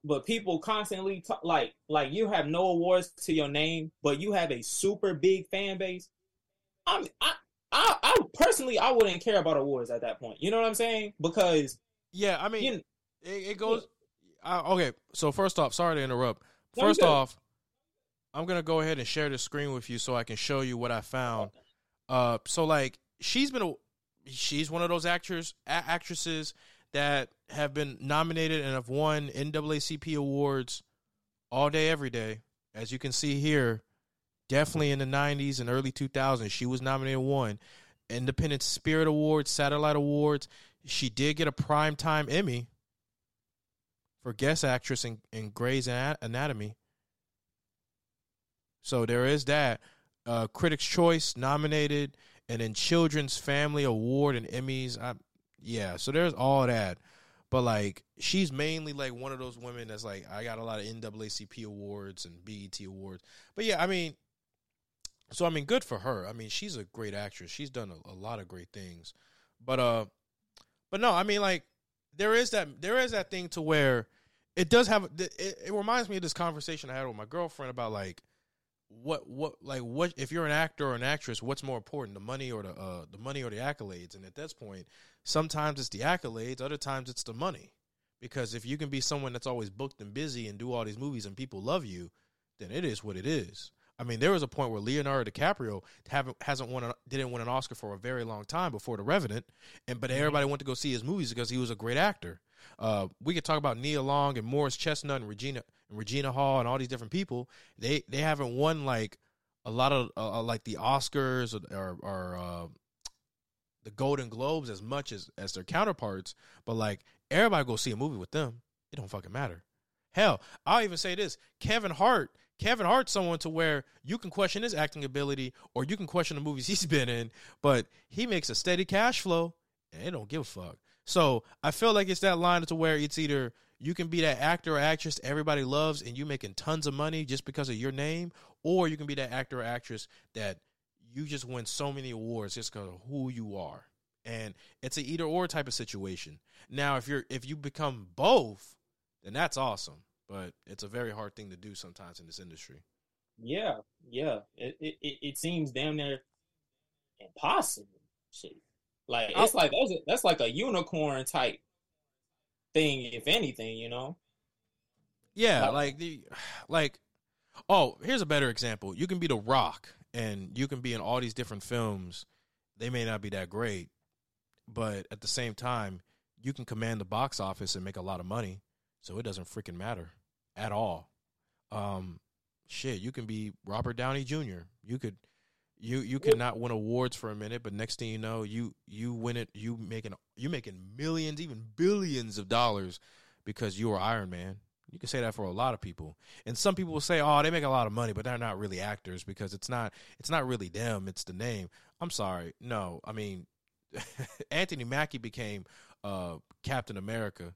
but people constantly, t- like, like, you have no awards to your name, but you have a super big fan base. I'm, I I, I personally, I wouldn't care about awards at that point. You know what I'm saying? Because yeah, I mean, you know, it, it goes. I, okay, so first off, sorry to interrupt. First off, I'm gonna go ahead and share the screen with you so I can show you what I found. Okay. Uh, so like she's been, a, she's one of those actors, a- actresses that have been nominated and have won N double A C P awards all day, every day, as you can see here. Definitely in the nineties and early two thousands, she was nominated one. Independent Spirit Awards, Satellite Awards. She did get a Primetime Emmy for guest actress in, in Grey's Anatomy. So there is that. Uh, Critics' Choice nominated, and then Children's Family Award and Emmys. I, yeah, so there's all that. But, like, she's mainly, like, one of those women that's, like, I got a lot of N double A C P awards and B E T awards. But, yeah, I mean, so, I mean, good for her. I mean, she's a great actress. She's done a, a lot of great things. But, uh, but no, I mean, like, there is that, there is that thing to where it does have, it, it reminds me of this conversation I had with my girlfriend about, like, what, what, like, what, if you're an actor or an actress, what's more important, the money or the, uh, the money or the accolades? And at this point, sometimes it's the accolades, other times it's the money. Because if you can be someone that's always booked and busy and do all these movies and people love you, then it is what it is. I mean, there was a point where Leonardo DiCaprio haven't hasn't won a, didn't win an Oscar for a very long time before The Revenant, and but everybody went to go see his movies because he was a great actor. Uh, we could talk about Nia Long and Morris Chestnut and Regina and Regina Hall and all these different people. They they haven't won like a lot of uh, like the Oscars or or, or uh, the Golden Globes as much as as their counterparts. But like everybody go see a movie with them, it don't fucking matter. Hell, I'll even say this: Kevin Hart. Kevin Hart's someone to where you can question his acting ability or you can question the movies he's been in, but he makes a steady cash flow and they don't give a fuck. So I feel like it's that line to where it's either you can be that actor or actress everybody loves and you making tons of money just because of your name, or you can be that actor or actress that you just win so many awards just because of who you are. And it's an either or type of situation. Now, if you're, if you become both, then that's awesome. But it's a very hard thing to do sometimes in this industry. Yeah, yeah. It it, it seems damn near impossible. Shit. Like it's like that's, a, that's like a unicorn type thing, if anything, you know. Yeah, like, like the like. Oh, here's a better example. You can be The Rock, and you can be in all these different films. They may not be that great, but at the same time, you can command the box office and make a lot of money. So it doesn't freaking matter. At all. Um, shit, you can be Robert Downey Junior You could you you could not win awards for a minute, but next thing you know, you you win it, you making you making millions, even billions of dollars because you were Iron Man. You can say that for a lot of people. And some people will say, oh, they make a lot of money, but they're not really actors because it's not it's not really them, it's the name. I'm sorry. No, I mean Anthony Mackie became uh, Captain America.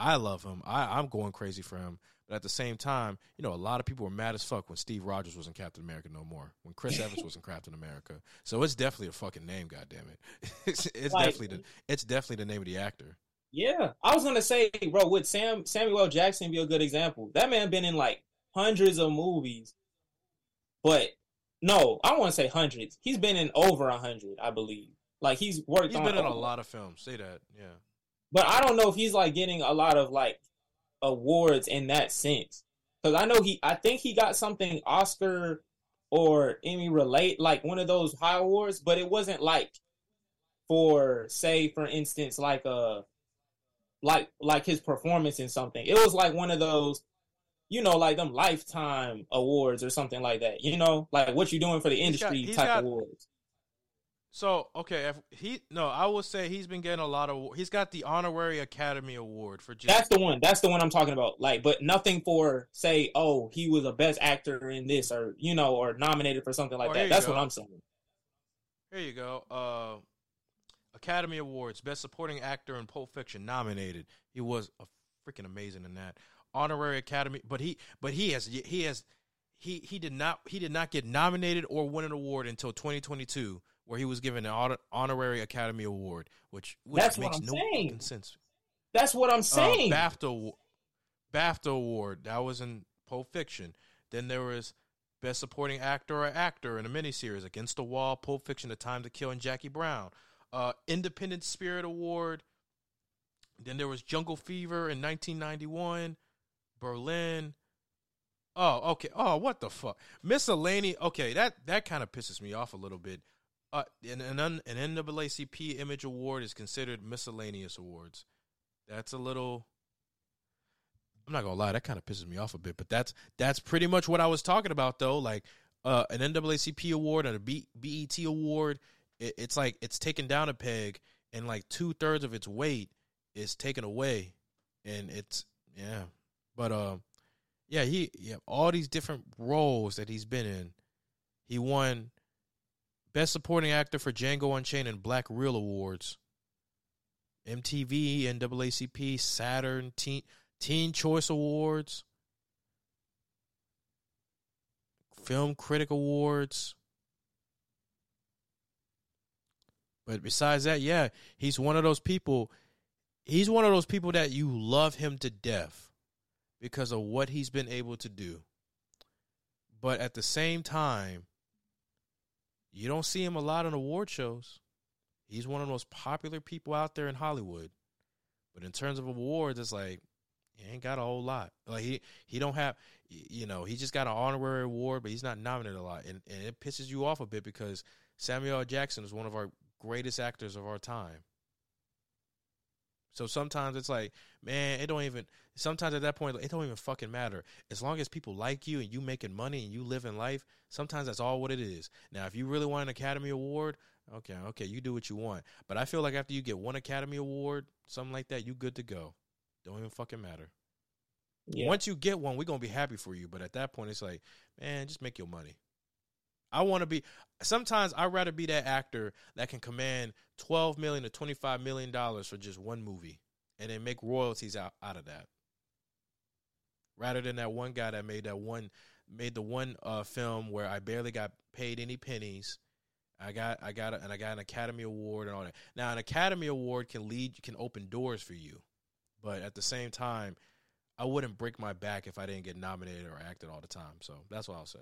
I love him. I, I'm going crazy for him. But at the same time, you know, a lot of people were mad as fuck when Steve Rogers was in Captain America no more, when Chris Evans was in Captain America. So it's definitely a fucking name, goddammit. It's, it's, like, definitely the, it's definitely the name of the actor. Yeah. I was going to say, bro, would Sam Samuel L. Jackson be a good example? That man been in, like, hundreds of movies. But, no, I don't want to say hundreds. He's been in over one hundred, I believe. Like, he's worked he's on... He's been in over. a lot of films. Say that, yeah. But I don't know if he's, like, getting a lot of, like, awards in that sense. Because I know he, I think he got something Oscar or Emmy relate, like, one of those high awards. But it wasn't, like, for, say, for instance, like, a, like, like his performance in something. It was, like, one of those, you know, like, them Lifetime awards or something like that. You know? Like, what you doing for the industry he's got, he's type got- awards. So, okay, if he no, I will say he's been getting a lot of, he's got the Honorary Academy Award for just... That's the one, that's the one I'm talking about, like, but nothing for, say, oh, he was a best actor in this, or, you know, or nominated for something like oh, that, that's go. what I'm saying. Here you go, uh, Academy Awards, Best Supporting Actor in Pulp Fiction, nominated, he was a freaking amazing in that, Honorary Academy, but he, but he has, he has, he, he did not, he did not get nominated or win an award until twenty twenty-two, where he was given an Honorary Academy Award, which, which That's makes no saying. fucking sense. That's what I'm saying. Uh, BAFTA, BAFTA Award, that was in Pulp Fiction. Then there was Best Supporting Actor or Actor in a miniseries, Against the Wall, Pulp Fiction, The Time to Kill, and Jackie Brown. Uh, Independent Spirit Award. Then there was Jungle Fever in nineteen ninety-one, Berlin. Oh, okay. Oh, what the fuck? Miscellany. Okay, that, that kind of pisses me off a little bit. Uh, an, an an N double A C P Image Award is considered miscellaneous awards. That's a little. I'm not gonna lie, that kind of pisses me off a bit. But that's that's pretty much what I was talking about, though. Like uh, an N double A C P award and a B, BET award, it, it's like it's taken down a peg, and like two thirds of its weight is taken away, and it's Yeah. But um, uh, yeah, he yeah, all these different roles that he's been in. He won Best Supporting Actor for Django Unchained and Black Reel Awards. M T V, N double A C P, Saturn, Teen, Teen Choice Awards, Film Critic Awards. But besides that, yeah, he's one of those people. He's one of those people that you love him to death because of what he's been able to do. But at the same time, you don't see him a lot on award shows. He's one of the most popular people out there in Hollywood. But in terms of awards, it's like, he ain't got a whole lot. Like he, he don't have, you know, he just got an honorary award, but he's not nominated a lot. And, and it pisses you off a bit because Samuel L. Jackson is one of our greatest actors of our time. So sometimes it's like, man, it don't even, sometimes at that point, it don't even fucking matter. As long as people like you and you making money and you living life, sometimes that's all what it is. Now, if you really want an Academy Award, okay, okay, you do what you want. But I feel like after you get one Academy Award, something like that, you good to go. Don't even fucking matter. Yeah. Once you get one, we're going to be happy for you. But at that point, it's like, man, just make your money. I want to be, sometimes I'd rather be that actor that can command twelve million dollars to twenty-five million dollars for just one movie and then make royalties out, out of that. Rather than that one guy that made that one, made the one uh, film where I barely got paid any pennies. I got, I got, a, and I got an Academy Award and all that. Now, an Academy Award can lead, can open doors for you. But at the same time, I wouldn't break my back if I didn't get nominated or acted all the time. So that's what I'll say.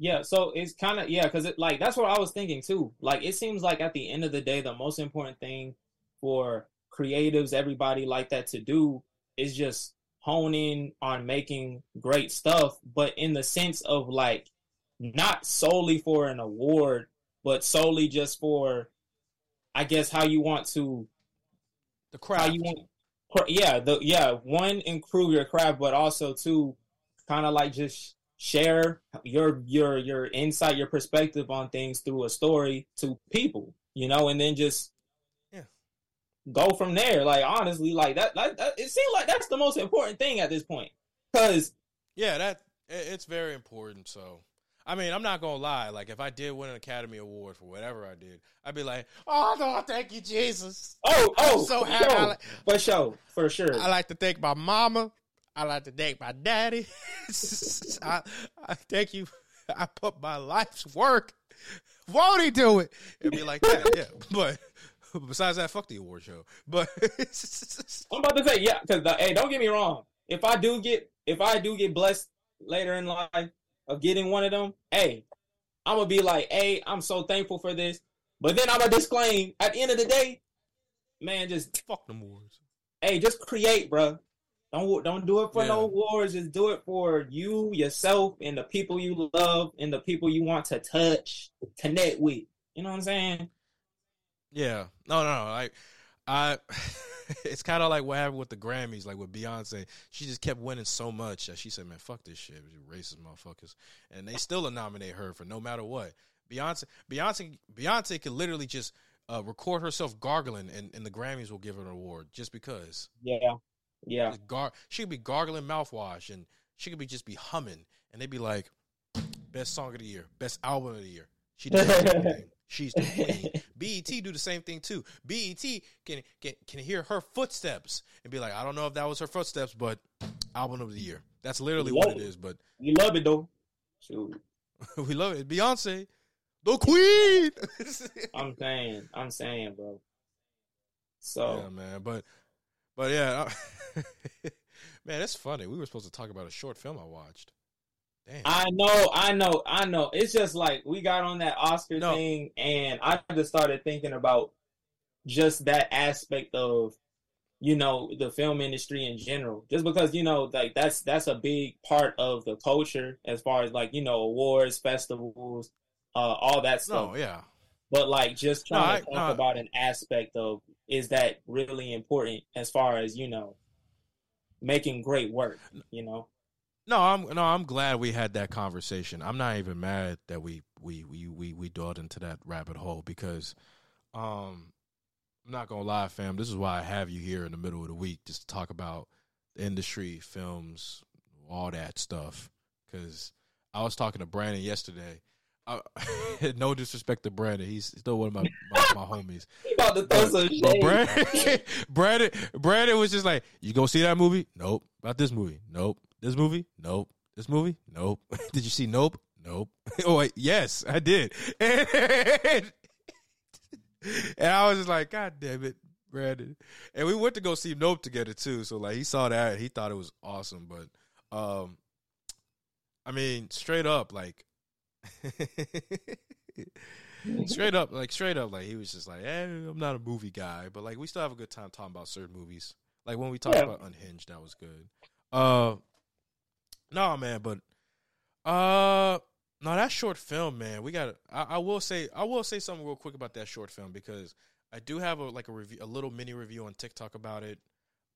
Yeah, so it's kind of, yeah, because it, like, that's what I was thinking too. Like, it seems like at the end of the day, the most important thing for creatives, everybody like that to do is just hone in on making great stuff, but in the sense of like, not solely for an award, but solely just for, I guess, how you want to, the crowd. How you want, yeah, the yeah, one, improve your craft, but also two, kind of like just share your your your insight, your perspective on things through a story to people, you know, and then just yeah, go from there. Like honestly, like that, like that, it seems like that's the most important thing at this point. Cause yeah, that it's very important. So I mean, I'm not gonna lie. Like if I did win an Academy Award for whatever I did, I'd be like, oh no, thank you, Jesus. Oh, oh, I'm so happy. Sure. Like, for sure, for sure. I like to thank my mama. I like to thank my daddy. I, I thank you. I put my life's work. Won't he do it? It'd be like that, yeah. But besides that, fuck the award show. But I'm about to say, yeah, because hey, don't get me wrong. If I do get, if I do get blessed later in life of getting one of them, hey, I'm gonna be like, hey, I'm so thankful for this. But then I'm gonna disclaim at the end of the day, man, just fuck them awards. Hey, just create, bro. Don't don't do it for yeah. no awards. Just do it for you, yourself, and the people you love, and the people you want to touch, connect with. You know what I'm saying? Yeah. No, no. Like I, it's kind of like what happened with the Grammys. Like with Beyonce, she just kept winning so much that she said, "Man, fuck this shit, you racist motherfuckers." And they still nominate her for no matter what. Beyonce, Beyonce, Beyonce could literally just uh, record herself gargling, and, and the Grammys will give her an award just because. Yeah. Yeah, gar- she could be gargling mouthwash, and she could be just be humming, and they'd be like, "Best song of the year, best album of the year." She does everything. She's the queen. B E T do the same thing too. B E T can can can hear her footsteps and be like, "I don't know if that was her footsteps, but album of the year." That's literally what it, it is. But we love it though. Shoot. We love it. Beyonce, the queen. I'm saying, I'm saying, bro. So yeah, man, but. But yeah, I, man, that's funny. We were supposed to talk about a short film I watched. Damn. I know, I know, I know. It's just like we got on that Oscar no. thing, and I just started thinking about just that aspect of, you know, the film industry in general. Just because, you know, like that's that's a big part of the culture as far as like, you know, awards, festivals, uh, all that stuff. Oh, yeah. But like just trying no, I, to talk no. about an aspect of. Is that really important as far as, you know, making great work, you know? No, I'm no, I'm glad we had that conversation. I'm not even mad that we we we we, we dove into that rabbit hole because um, I'm not going to lie, fam. This is why I have you here in the middle of the week just to talk about the industry, films, all that stuff. Because I was talking to Brandon yesterday. I, no disrespect to Brandon, he's still one of my my, my homies. About to throw some shade. Brandon, Brandon, Brandon was just like, "You go see that movie? Nope. About this movie? Nope. This movie? Nope. This movie? Nope. Did you see Nope? Nope. Oh, wait, yes, I did." And, and I was just like, "God damn it, Brandon!" And we went to go see Nope together too. So like, he saw that, and he thought it was awesome. But, um, I mean, straight up, like. straight up like straight up like he was just like, eh, I'm not a movie guy, but like we still have a good time talking about certain movies, like when we talked yeah. about Unhinged. That was good. Uh no man but uh no that short film, man, we gotta I, I will say I will say something real quick about that short film, because I do have a like a review, a little mini review on TikTok about it.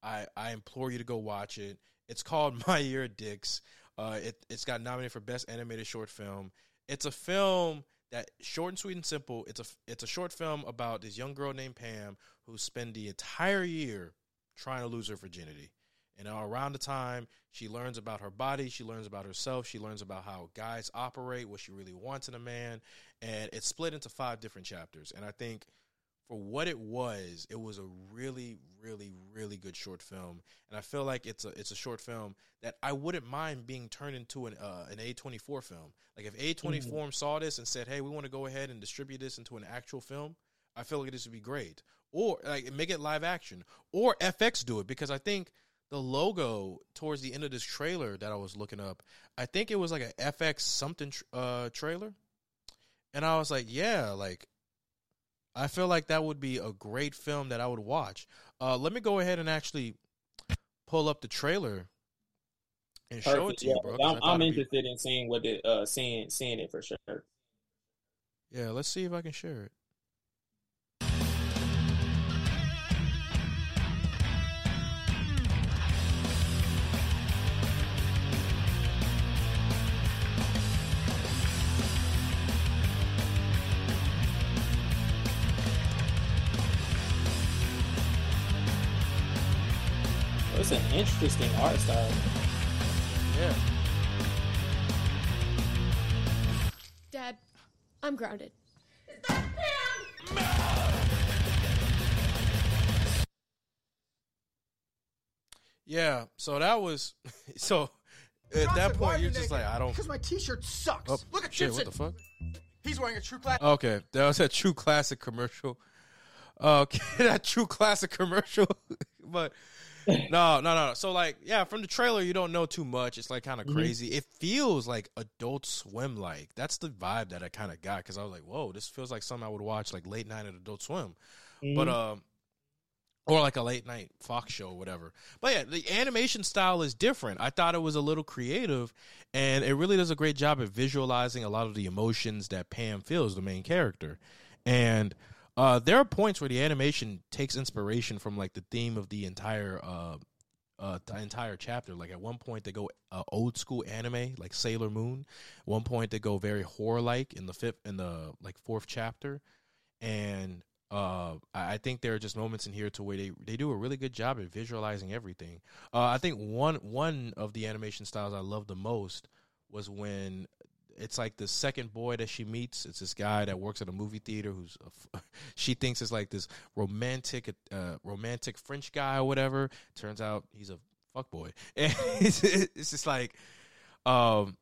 I I implore you to go watch it. It's called My Year of Dicks. uh it, it's got nominated for Best Animated Short Film. It's a film that short and sweet and simple. It's a it's a short film about this young girl named Pam who spent the entire year trying to lose her virginity. And around the time she learns about her body, she learns about herself, she learns about how guys operate, what she really wants in a man, and it's split into five different chapters. And I think for what it was, it was a really, really, really good short film. And I feel like it's a it's a short film that I wouldn't mind being turned into an uh, an A twenty-four film. Like if A twenty-four mm-hmm. saw this and said, "Hey, we want to go ahead and distribute this into an actual film," I feel like this would be great. Or like make it live action, or F X do it, because I think the logo towards the end of this trailer that I was looking up, I think it was like an F X something tr- uh, trailer, and I was like, yeah, like I feel like that would be a great film that I would watch. Uh, let me go ahead and actually pull up the trailer and Perfect, show it to yeah. you, bro. I'm, I'm interested be... in seeing what the uh, seeing seeing it for sure. Yeah, let's see if I can share it. It's an interesting art style. Yeah. Dad, I'm grounded. Is that Pam? No! Yeah, so that was... So, at Johnson, that point, you're you just naked? Like, I don't... Because my t-shirt sucks. Oh, look at shit, Gibson. What the fuck? He's wearing a True Classic... Okay, that was a True Classic commercial. Okay, that True Classic commercial. But... No, no, no. So, like, yeah, from the trailer, you don't know too much. It's, like, kind of mm-hmm. crazy. It feels, like, Adult Swim-like. That's the vibe that I kind of got, because I was like, whoa, this feels like something I would watch, like, late night at Adult Swim. Mm-hmm. But, um, or, like, a late-night Fox show or whatever. But, yeah, the animation style is different. I thought it was a little creative, and it really does a great job at visualizing a lot of the emotions that Pam feels, the main character. And... Uh, there are points where the animation takes inspiration from like the theme of the entire uh, uh, the entire chapter. Like at one point they go uh, old school anime, like Sailor Moon. At one point they go very horror like in the fifth in the like fourth chapter, and uh, I think there are just moments in here to where they, they do a really good job at visualizing everything. Uh, I think one one of the animation styles I love the most was when. It's like the second boy that she meets. It's this guy that works at a movie theater who's a, she thinks it's like this romantic, uh, romantic French guy or whatever. Turns out he's a fuckboy. And it's, it's just like, um,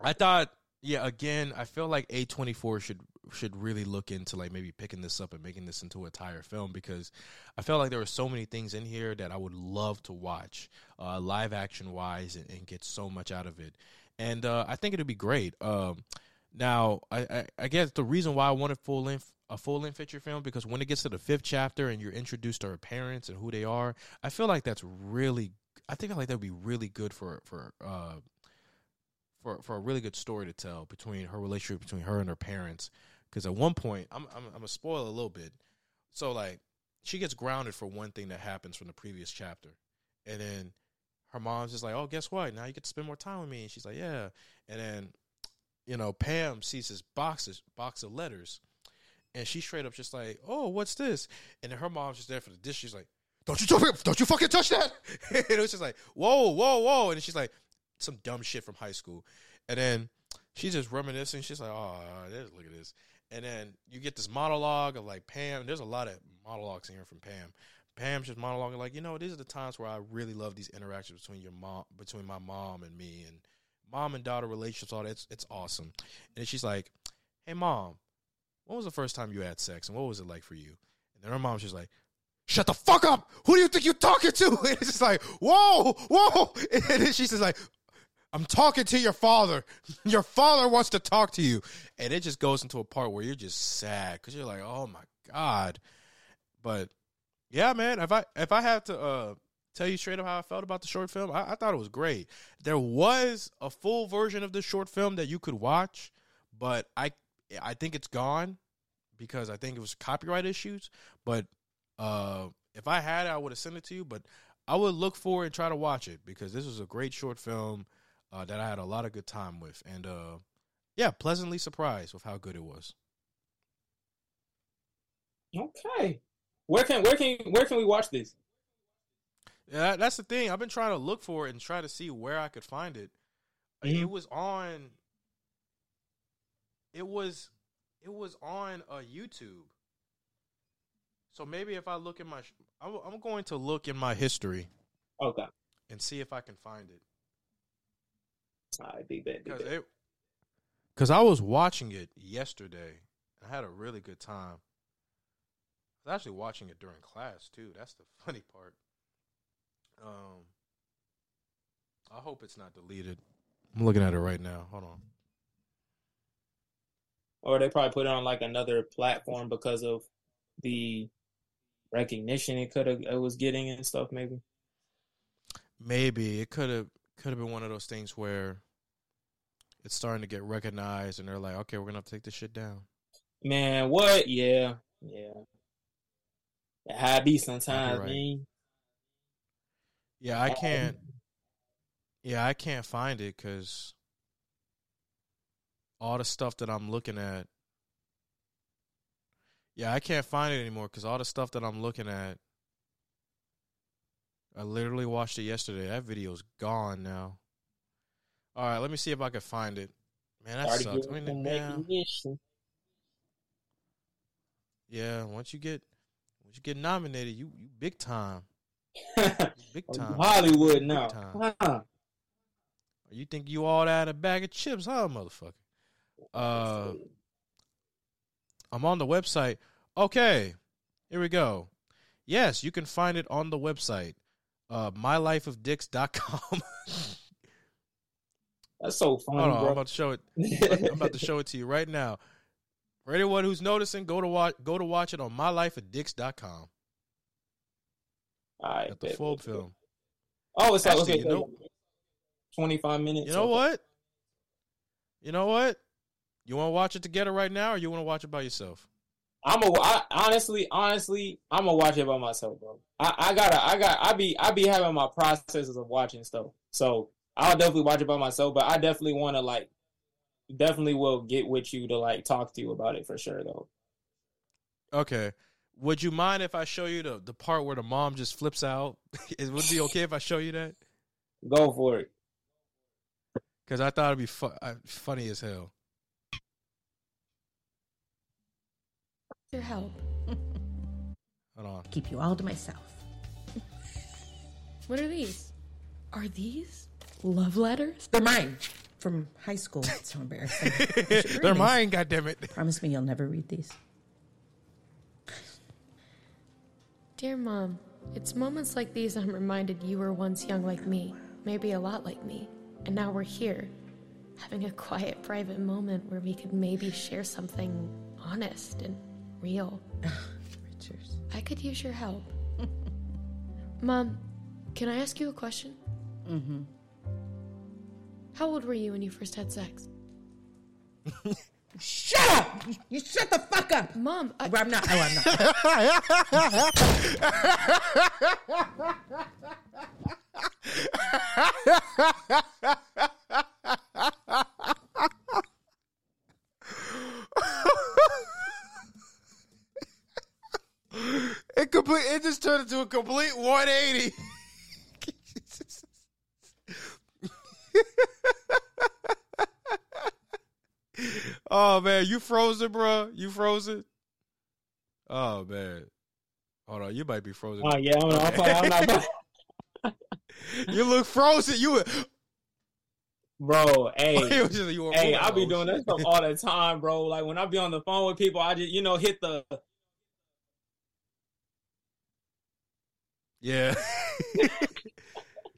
I thought, yeah. Again, I feel like A twenty-four should should really look into like maybe picking this up and making this into an entire film, because I felt like there were so many things in here that I would love to watch, uh, live action wise, and, and get so much out of it. And uh, I think it'd be great. Um, now, I, I, I guess the reason why I wanted full length, a full length feature film, because when it gets to the fifth chapter and you're introduced to her parents and who they are, I feel like that's really. I think I like that would be really good for for uh, for for a really good story to tell between her relationship between her and her parents. Because at one point, I'm I'm, I'm gonna spoil a little bit. So like, she gets grounded for one thing that happens from the previous chapter, and then. Her mom's just like, oh, guess what? Now you get to spend more time with me. And she's like, yeah. And then, you know, Pam sees this boxes, box of letters. And she straight up just like, oh, what's this? And then her mom's just there for the dish. She's like, don't you don't you fucking touch that. And it was just like, whoa, whoa, whoa. And she's like, some dumb shit from high school. And then she's just reminiscing. She's like, oh, look at this. And then you get this monologue of like Pam. There's a lot of monologues in here from Pam. Pam's just monologuing like, you know, these are the times where I really love these interactions between your mom, between my mom and me, and mom and daughter relationships, all that. It's, it's awesome. And then she's like, hey, mom, when was the first time you had sex, and what was it like for you? And then her mom's just like, shut the fuck up. Who do you think you're talking to? And it's just like, whoa, whoa. And then she's just like, I'm talking to your father. Your father wants to talk to you. And it just goes into a part where you're just sad because you're like, oh, my God. But yeah, man, if I if I had to uh, tell you straight up how I felt about the short film, I, I thought it was great. There was a full version of the short film that you could watch, but I I think it's gone because I think it was copyright issues. But uh, if I had it, I would have sent it to you. But I would look for it and try to watch it because this was a great short film uh, that I had a lot of good time with. And, uh, yeah, pleasantly surprised with how good it was. Okay. Where can where can where can we watch this? Yeah, that's the thing. I've been trying to look for it and try to see where I could find it. Mm-hmm. It was on. It was, it was on a uh, YouTube. So maybe if I look in my, I'm, I'm going to look in my history. Okay. And see if I can find it. I think that because it, because I was watching it yesterday. And I had a really good time. I was actually watching it during class, too. That's the funny part. Um, I hope it's not deleted. I'm looking at it right now. Hold on. Or they probably put it on, like, another platform because of the recognition it could have it was getting and stuff, maybe. Maybe. It could have could have been one of those things where it's starting to get recognized, and they're like, okay, we're going to have to take this shit down. Man, what? Yeah. Yeah. It high be sometimes, right. Man. Yeah, I can't. Yeah, I can't find it because all the stuff that I'm looking at. Yeah, I can't find it anymore because all the stuff that I'm looking at. I literally watched it yesterday. That video's gone now. All right, let me see if I can find it. Man, that sucks. I mean, now, yeah, once you get. You get nominated, you, you big time. Big time. Hollywood now. Big time. You think you all out of a bag of chips, huh, motherfucker? Uh, I'm on the website. Okay, here we go. Yes, you can find it on the website. Uh, my life of dicks dot com. That's so funny, Hold on, bro. I'm about to show it. I'm about to show it to you right now. For anyone who's noticing, go to watch go to watch it on my life of dicks dot com. All right. At the bet, full bet, film. Bet. Oh, it's actually, like, okay, you know, twenty-five minutes. You know okay. what? You know what? You want to watch it together right now, or you want to watch it by yourself? I'm a, I, honestly, honestly, I'm gonna watch it by myself, bro. I, I gotta, I got, I be, I be having my processes of watching stuff, so I'll definitely watch it by myself. But I definitely want to like. Definitely will get with you to like talk to you about it for sure though. Okay. Would you mind if I show you the, the part where the mom just flips out? It would be okay if I show you that? Go for it. Because I thought it'd be fu- uh, funny as hell. Your help. Hold on. Keep you all to myself. What are these? Are these love letters? They're mine. From high school. It's so embarrassing. They're mine, goddammit. Promise me you'll never read these. Dear Mom, it's moments like these I'm reminded you were once young like me, maybe a lot like me, and now we're here, having a quiet, private moment where we could maybe share something honest and real. Richards. I could use your help. Mom, can I ask you a question? Mm-hmm. How old were you when you first had sex? Shut up! You shut the fuck up! Mom, I... I'm not. Oh, I'm not. It completely, it just turned turned into a complete one eighty. Oh, man. You frozen, bro? You frozen? Oh, man. Hold on. You might be frozen. Oh, yeah. I'm not, I'm not, I'm not. You look frozen. You were... Bro, hey, just, hey, I be doing that stuff all the time, bro. Like, when I be on the phone with people, I just, you know, hit the... Yeah.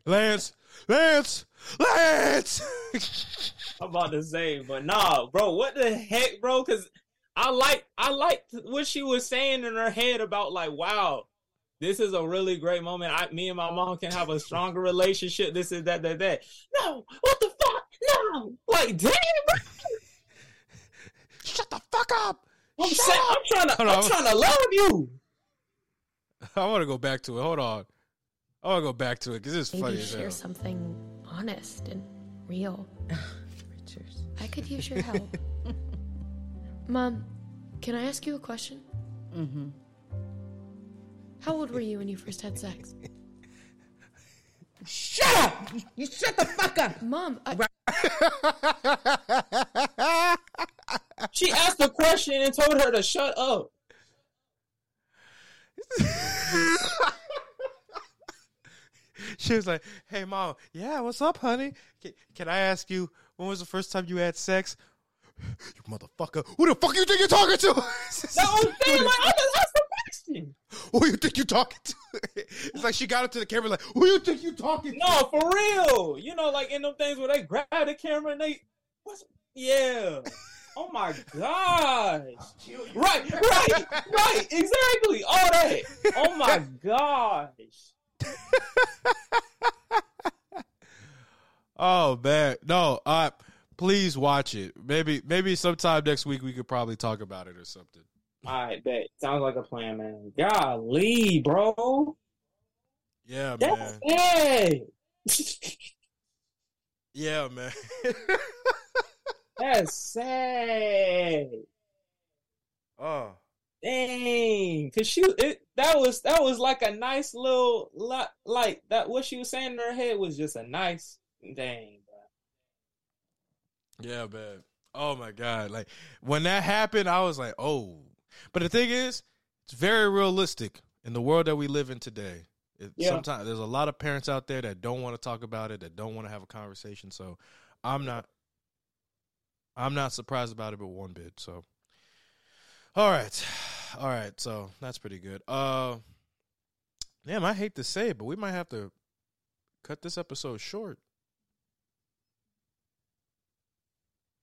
Lance, Lance, Lance! I'm about to say, but nah, bro, what the heck, bro? Because I like, I liked what she was saying in her head about, like, wow, this is a really great moment. I, me and my mom can have a stronger relationship. This is that, that, that. No, what the fuck? No. Like, damn, bro. Shut the fuck up. I'm, Shut saying, up. I'm trying to, I'm trying to love you. I want to go back to it. Hold on. I want to go back to it because it's funny as hell. Maybe share something honest and real. Richards. I could use your help. Mom, can I ask you a question? Mm-hmm. How old were you when you first had sex? Shut up! You shut the fuck up! Mom, I... She asked a question and told her to shut up. She was like, hey, Mom, yeah, what's up, honey? Can, can I ask you, when was the first time you had sex? You motherfucker. Who the fuck you think you're talking to? That was saying, like, I just asked the question. Who you think you talking to? It's like she got up to the camera like, who you think you talking to? No, for real. You know, like in them things where they grab the camera and they, what's, yeah. Oh, my gosh. Right, right, right. Exactly. All that. Oh, my gosh. Oh, man. No, uh, please watch it. Maybe maybe sometime next week we could probably talk about it or something. All right, bet. Sounds like a plan, man. Golly, bro. Yeah, That's man. It. Yeah, man. That's sad. Oh. Dang. Cause she it that was that was like a nice little like that what she was saying in her head was just a nice dang. Bro. Yeah, man. Oh my God. Like when that happened, I was like, oh. But the thing is, it's very realistic in the world that we live in today. It, yeah. Sometimes there's a lot of parents out there that don't want to talk about it, that don't want to have a conversation. So I'm not I'm not surprised about it, but one bit. So, all right, all right. So that's pretty good. Uh, damn, I hate to say it, but we might have to cut this episode short.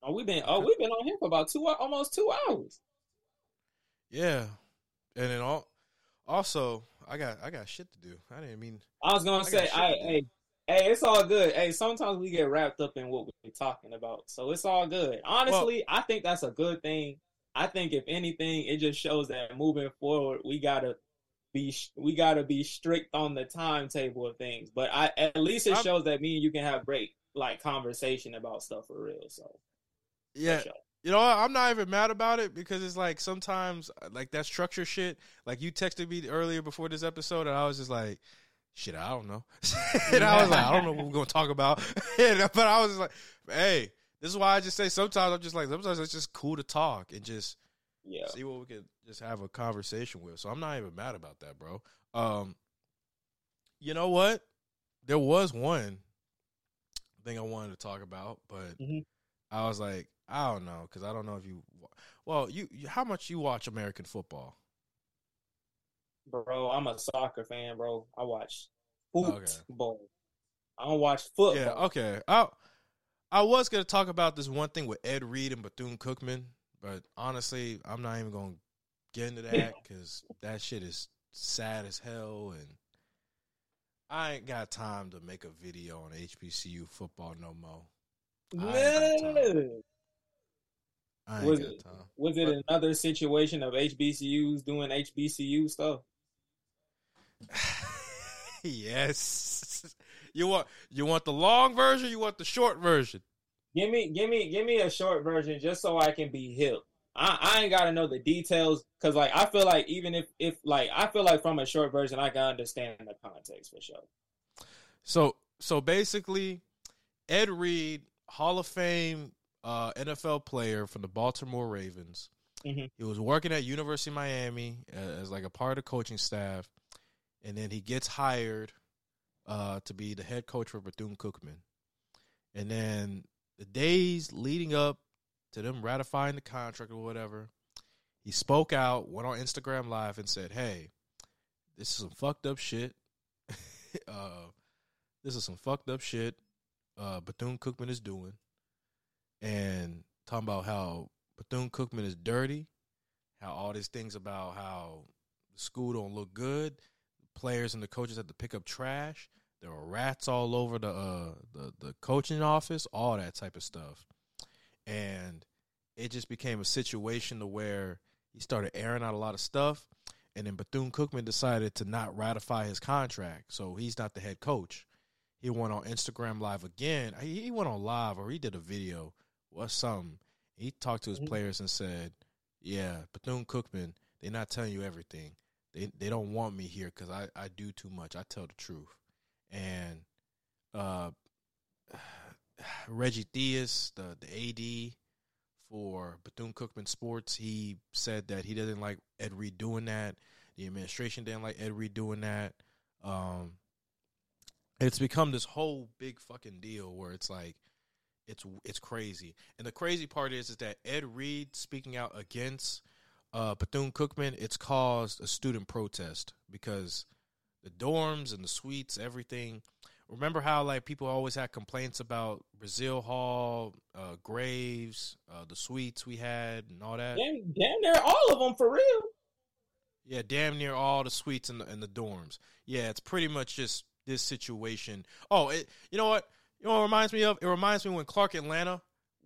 Oh, we've been oh, we've been on here for about two, almost two hours. Yeah, and then all. Also, I got I got shit to do. I didn't mean. I was gonna I say I. I Hey, it's all good. Hey, sometimes we get wrapped up in what we're talking about, so it's all good. Honestly, well, I think that's a good thing. I think if anything, it just shows that moving forward, we gotta be we gotta be strict on the timetable of things. But I at least it I'm, shows that me and you can have great like conversation about stuff for real. So yeah, sure. You know, I'm not even mad about it because it's like sometimes like that structure shit. Like you texted me earlier before this episode, and I was just like. Shit, I don't know. And I was like, I don't know what we're going to talk about. But I was just like, hey, this is why I just say sometimes I'm just like, sometimes it's just cool to talk and just yeah. see what we can just have a conversation with. So I'm not even mad about that, bro. Um, you know what? There was one thing I wanted to talk about, but mm-hmm. I was like, I don't know, because I don't know if you – well, you, you how much you watch American football? Bro, I'm a soccer fan, bro. I watch football. Okay. I don't watch football. Yeah, okay. I I was gonna talk about this one thing with Ed Reed and Bethune-Cookman, but honestly, I'm not even gonna get into that because that shit is sad as hell, and I ain't got time to make a video on H B C U football no more. No. I ain't was got it, time. Was it but, another situation of H B C Us doing H B C U stuff? Yes. You want you want the long version, you want the short version? Give me give me give me a short version just so I can be hip. I, I ain't gotta know the details, because like I feel like even if if like I feel like from a short version I can understand the context for sure. So so basically, Ed Reed, Hall of Fame uh, N F L player from the Baltimore Ravens. Mm-hmm. He was working at University of Miami as like a part of the coaching staff, and then he gets hired uh, to be the head coach for Bethune-Cookman. And then the days leading up to them ratifying the contract or whatever, he spoke out, went on Instagram Live and said, hey, this is some fucked up shit. uh, this is some fucked up shit uh, Bethune-Cookman is doing. And talking about how Bethune-Cookman is dirty, how all these things about how the school don't look good, the players and the coaches have to pick up trash, there are rats all over the, uh, the the coaching office, all that type of stuff. And it just became a situation to where he started airing out a lot of stuff, and then Bethune-Cookman decided to not ratify his contract, so he's not the head coach. He went on Instagram Live again. He went on live, or he did a video or something. He talked to his players and said, yeah, Bethune-Cookman, they're not telling you everything. They they don't want me here because I, I do too much. I tell the truth. And uh, Reggie Theus, the, the A D for Bethune-Cookman Sports, he said that he doesn't like Ed Reed doing that. The administration didn't like Ed Reed doing that. Um, it's become this whole big fucking deal where it's like, It's it's crazy. And the crazy part is is that Ed Reed speaking out against uh, Bethune-Cookman, it's caused a student protest because the dorms and the suites, everything. Remember how like people always had complaints about Brazil Hall, uh, Graves, uh, the suites we had and all that? Damn, damn near all of them for real. Yeah, damn near all the suites and the, and the dorms. Yeah, it's pretty much just this situation. Oh, it, you know what? You know what it reminds me of? It reminds me when Clark Atlanta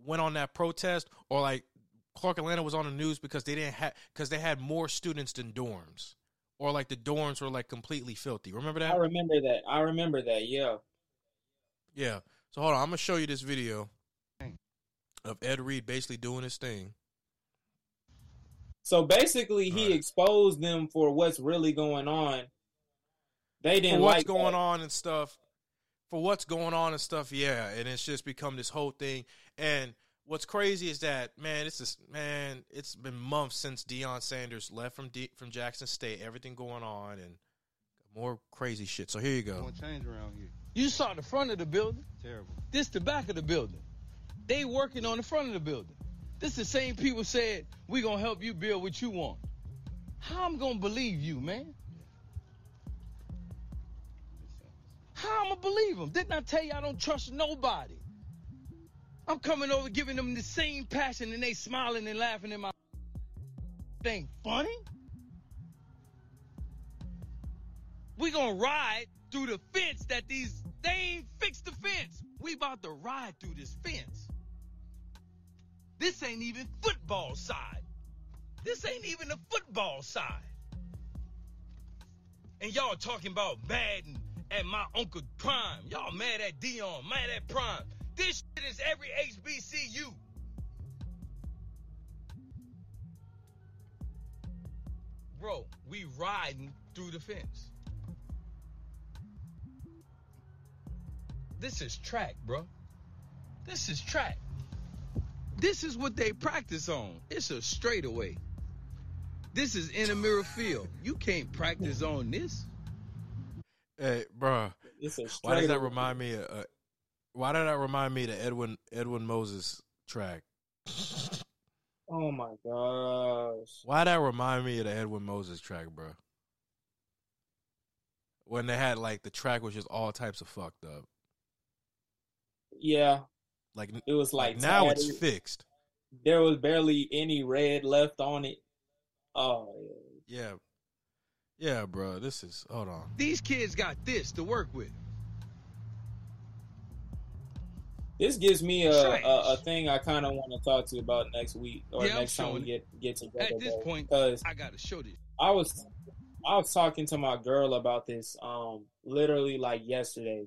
went on that protest, or like Clark Atlanta was on the news because they didn't have because they had more students than dorms, or like the dorms were like completely filthy. Remember that? I remember that. I remember that. Yeah. Yeah. So hold on, I'm gonna show you this video of Ed Reed basically doing his thing. So basically, he All right. exposed them for what's really going on. They didn't for what's like going that. on and stuff. For what's going on and stuff, yeah, and it's just become this whole thing. And what's crazy is that, man, it's just, man, it's been months since Deion Sanders left from D- from Jackson State. Everything going on and more crazy shit. So here you go. Change around here. You saw the front of the building. Terrible. This the back of the building. They working on the front of the building. This the same people said we gonna help you build what you want. How I'm gonna believe you, man? How I'm going to believe them? Didn't I tell you I don't trust nobody? I'm coming over giving them the same passion and they smiling and laughing in my thing. Funny? We going to ride through the fence that these, they ain't fixed the fence. We about to ride through this fence. This ain't even football side. This ain't even the football side. And y'all talking about Madden. At my Uncle Prime. Y'all mad at Deion, mad at Prime. This shit is every H B C U. Bro, we riding through the fence. This is track, bro. This is track. This is what they practice on. It's a straightaway. This is in a mirror field. You can't practice on this. Hey, bro, why does that remind me of, uh, why did that remind me of the Edwin, Edwin Moses track? Oh, my gosh. Why did that remind me of the Edwin Moses track, bro? When they had, like, the track was just all types of fucked up. Yeah. Like, it was like, like now it's fixed. There was barely any red left on it. Oh, yeah. Yeah. Yeah, bro, this is... Hold on. These kids got this to work with. This gives me a, a, a thing I kind of want to talk to you about next week or yeah, next time we get, get together. At this point, I got to show this. I was, I was talking to my girl about this um, literally, like, yesterday.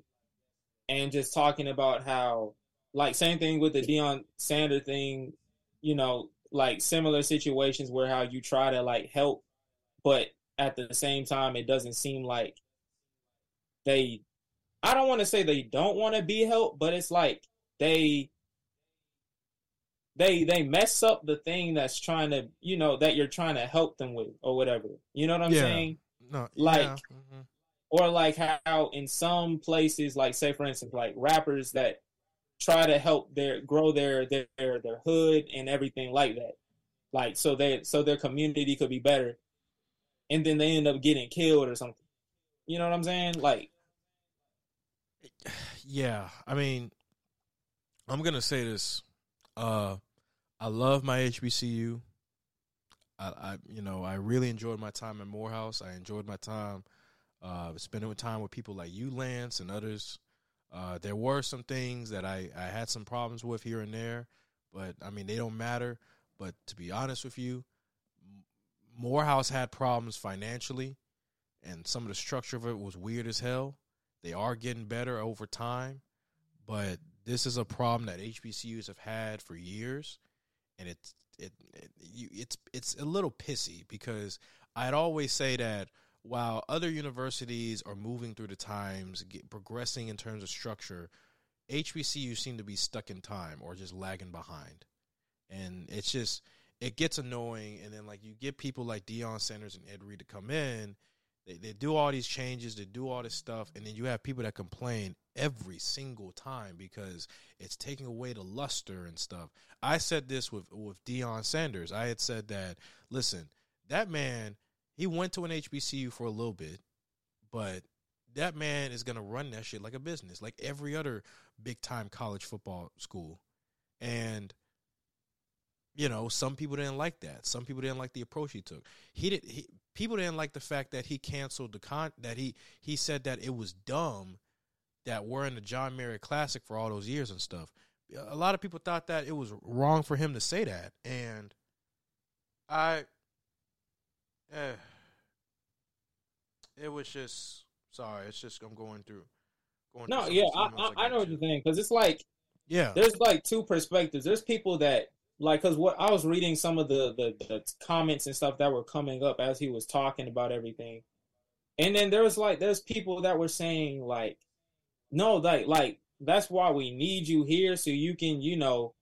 And just talking about how... Like, same thing with the Deion Sanders thing, you know, like similar situations where how you try to like help, but at the same time, it doesn't seem like they, I don't want to say they don't want to be helped, but it's like they, they, they mess up the thing that's trying to, you know, that you're trying to help them with or whatever. You know what I'm yeah. saying? No, like, yeah. mm-hmm. or like how in some places, like say for instance, like rappers that try to help their grow their, their, their hood and everything like that. Like, so they, so their community could be better. And then they end up getting killed or something. You know what I'm saying? Like, yeah, I mean, I'm going to say this. Uh, I love my H B C U. I, I, you know, I really enjoyed my time at Morehouse. I enjoyed my time uh, spending time with people like you, Lance, and others. Uh, there were some things that I, I had some problems with here and there, but, I mean, they don't matter. But to be honest with you, Morehouse had problems financially, and some of the structure of it was weird as hell. They are getting better over time, but this is a problem that H B C Us have had for years, and it's it, it you, it's it's a little pissy because I'd always say that while other universities are moving through the times, get, progressing in terms of structure, H B C Us seem to be stuck in time or just lagging behind, and it's just. It gets annoying, and then, like, you get people like Deion Sanders and Ed Reed to come in. They they do all these changes. They do all this stuff, and then you have people that complain every single time because it's taking away the luster and stuff. I said this with, with Deion Sanders. I had said that, listen, that man, he went to an H B C U for a little bit, but that man is going to run that shit like a business, like every other big-time college football school. And... You know, some people didn't like that. Some people didn't like the approach he took. He did. He, people didn't like the fact that he canceled the con. That he he said that it was dumb that we're in the John Merritt Classic for all those years and stuff. A lot of people thought that it was wrong for him to say that, and I, eh, it was just sorry. It's just I'm going through. Going no, through yeah, I, I, I know what you're saying because it's like yeah, there's like two perspectives. There's people that. Like, because what I was reading some of the, the, the comments and stuff that were coming up as he was talking about everything. And then there was, like, there's people that were saying, like, no, like, like that's why we need you here so you can, you know,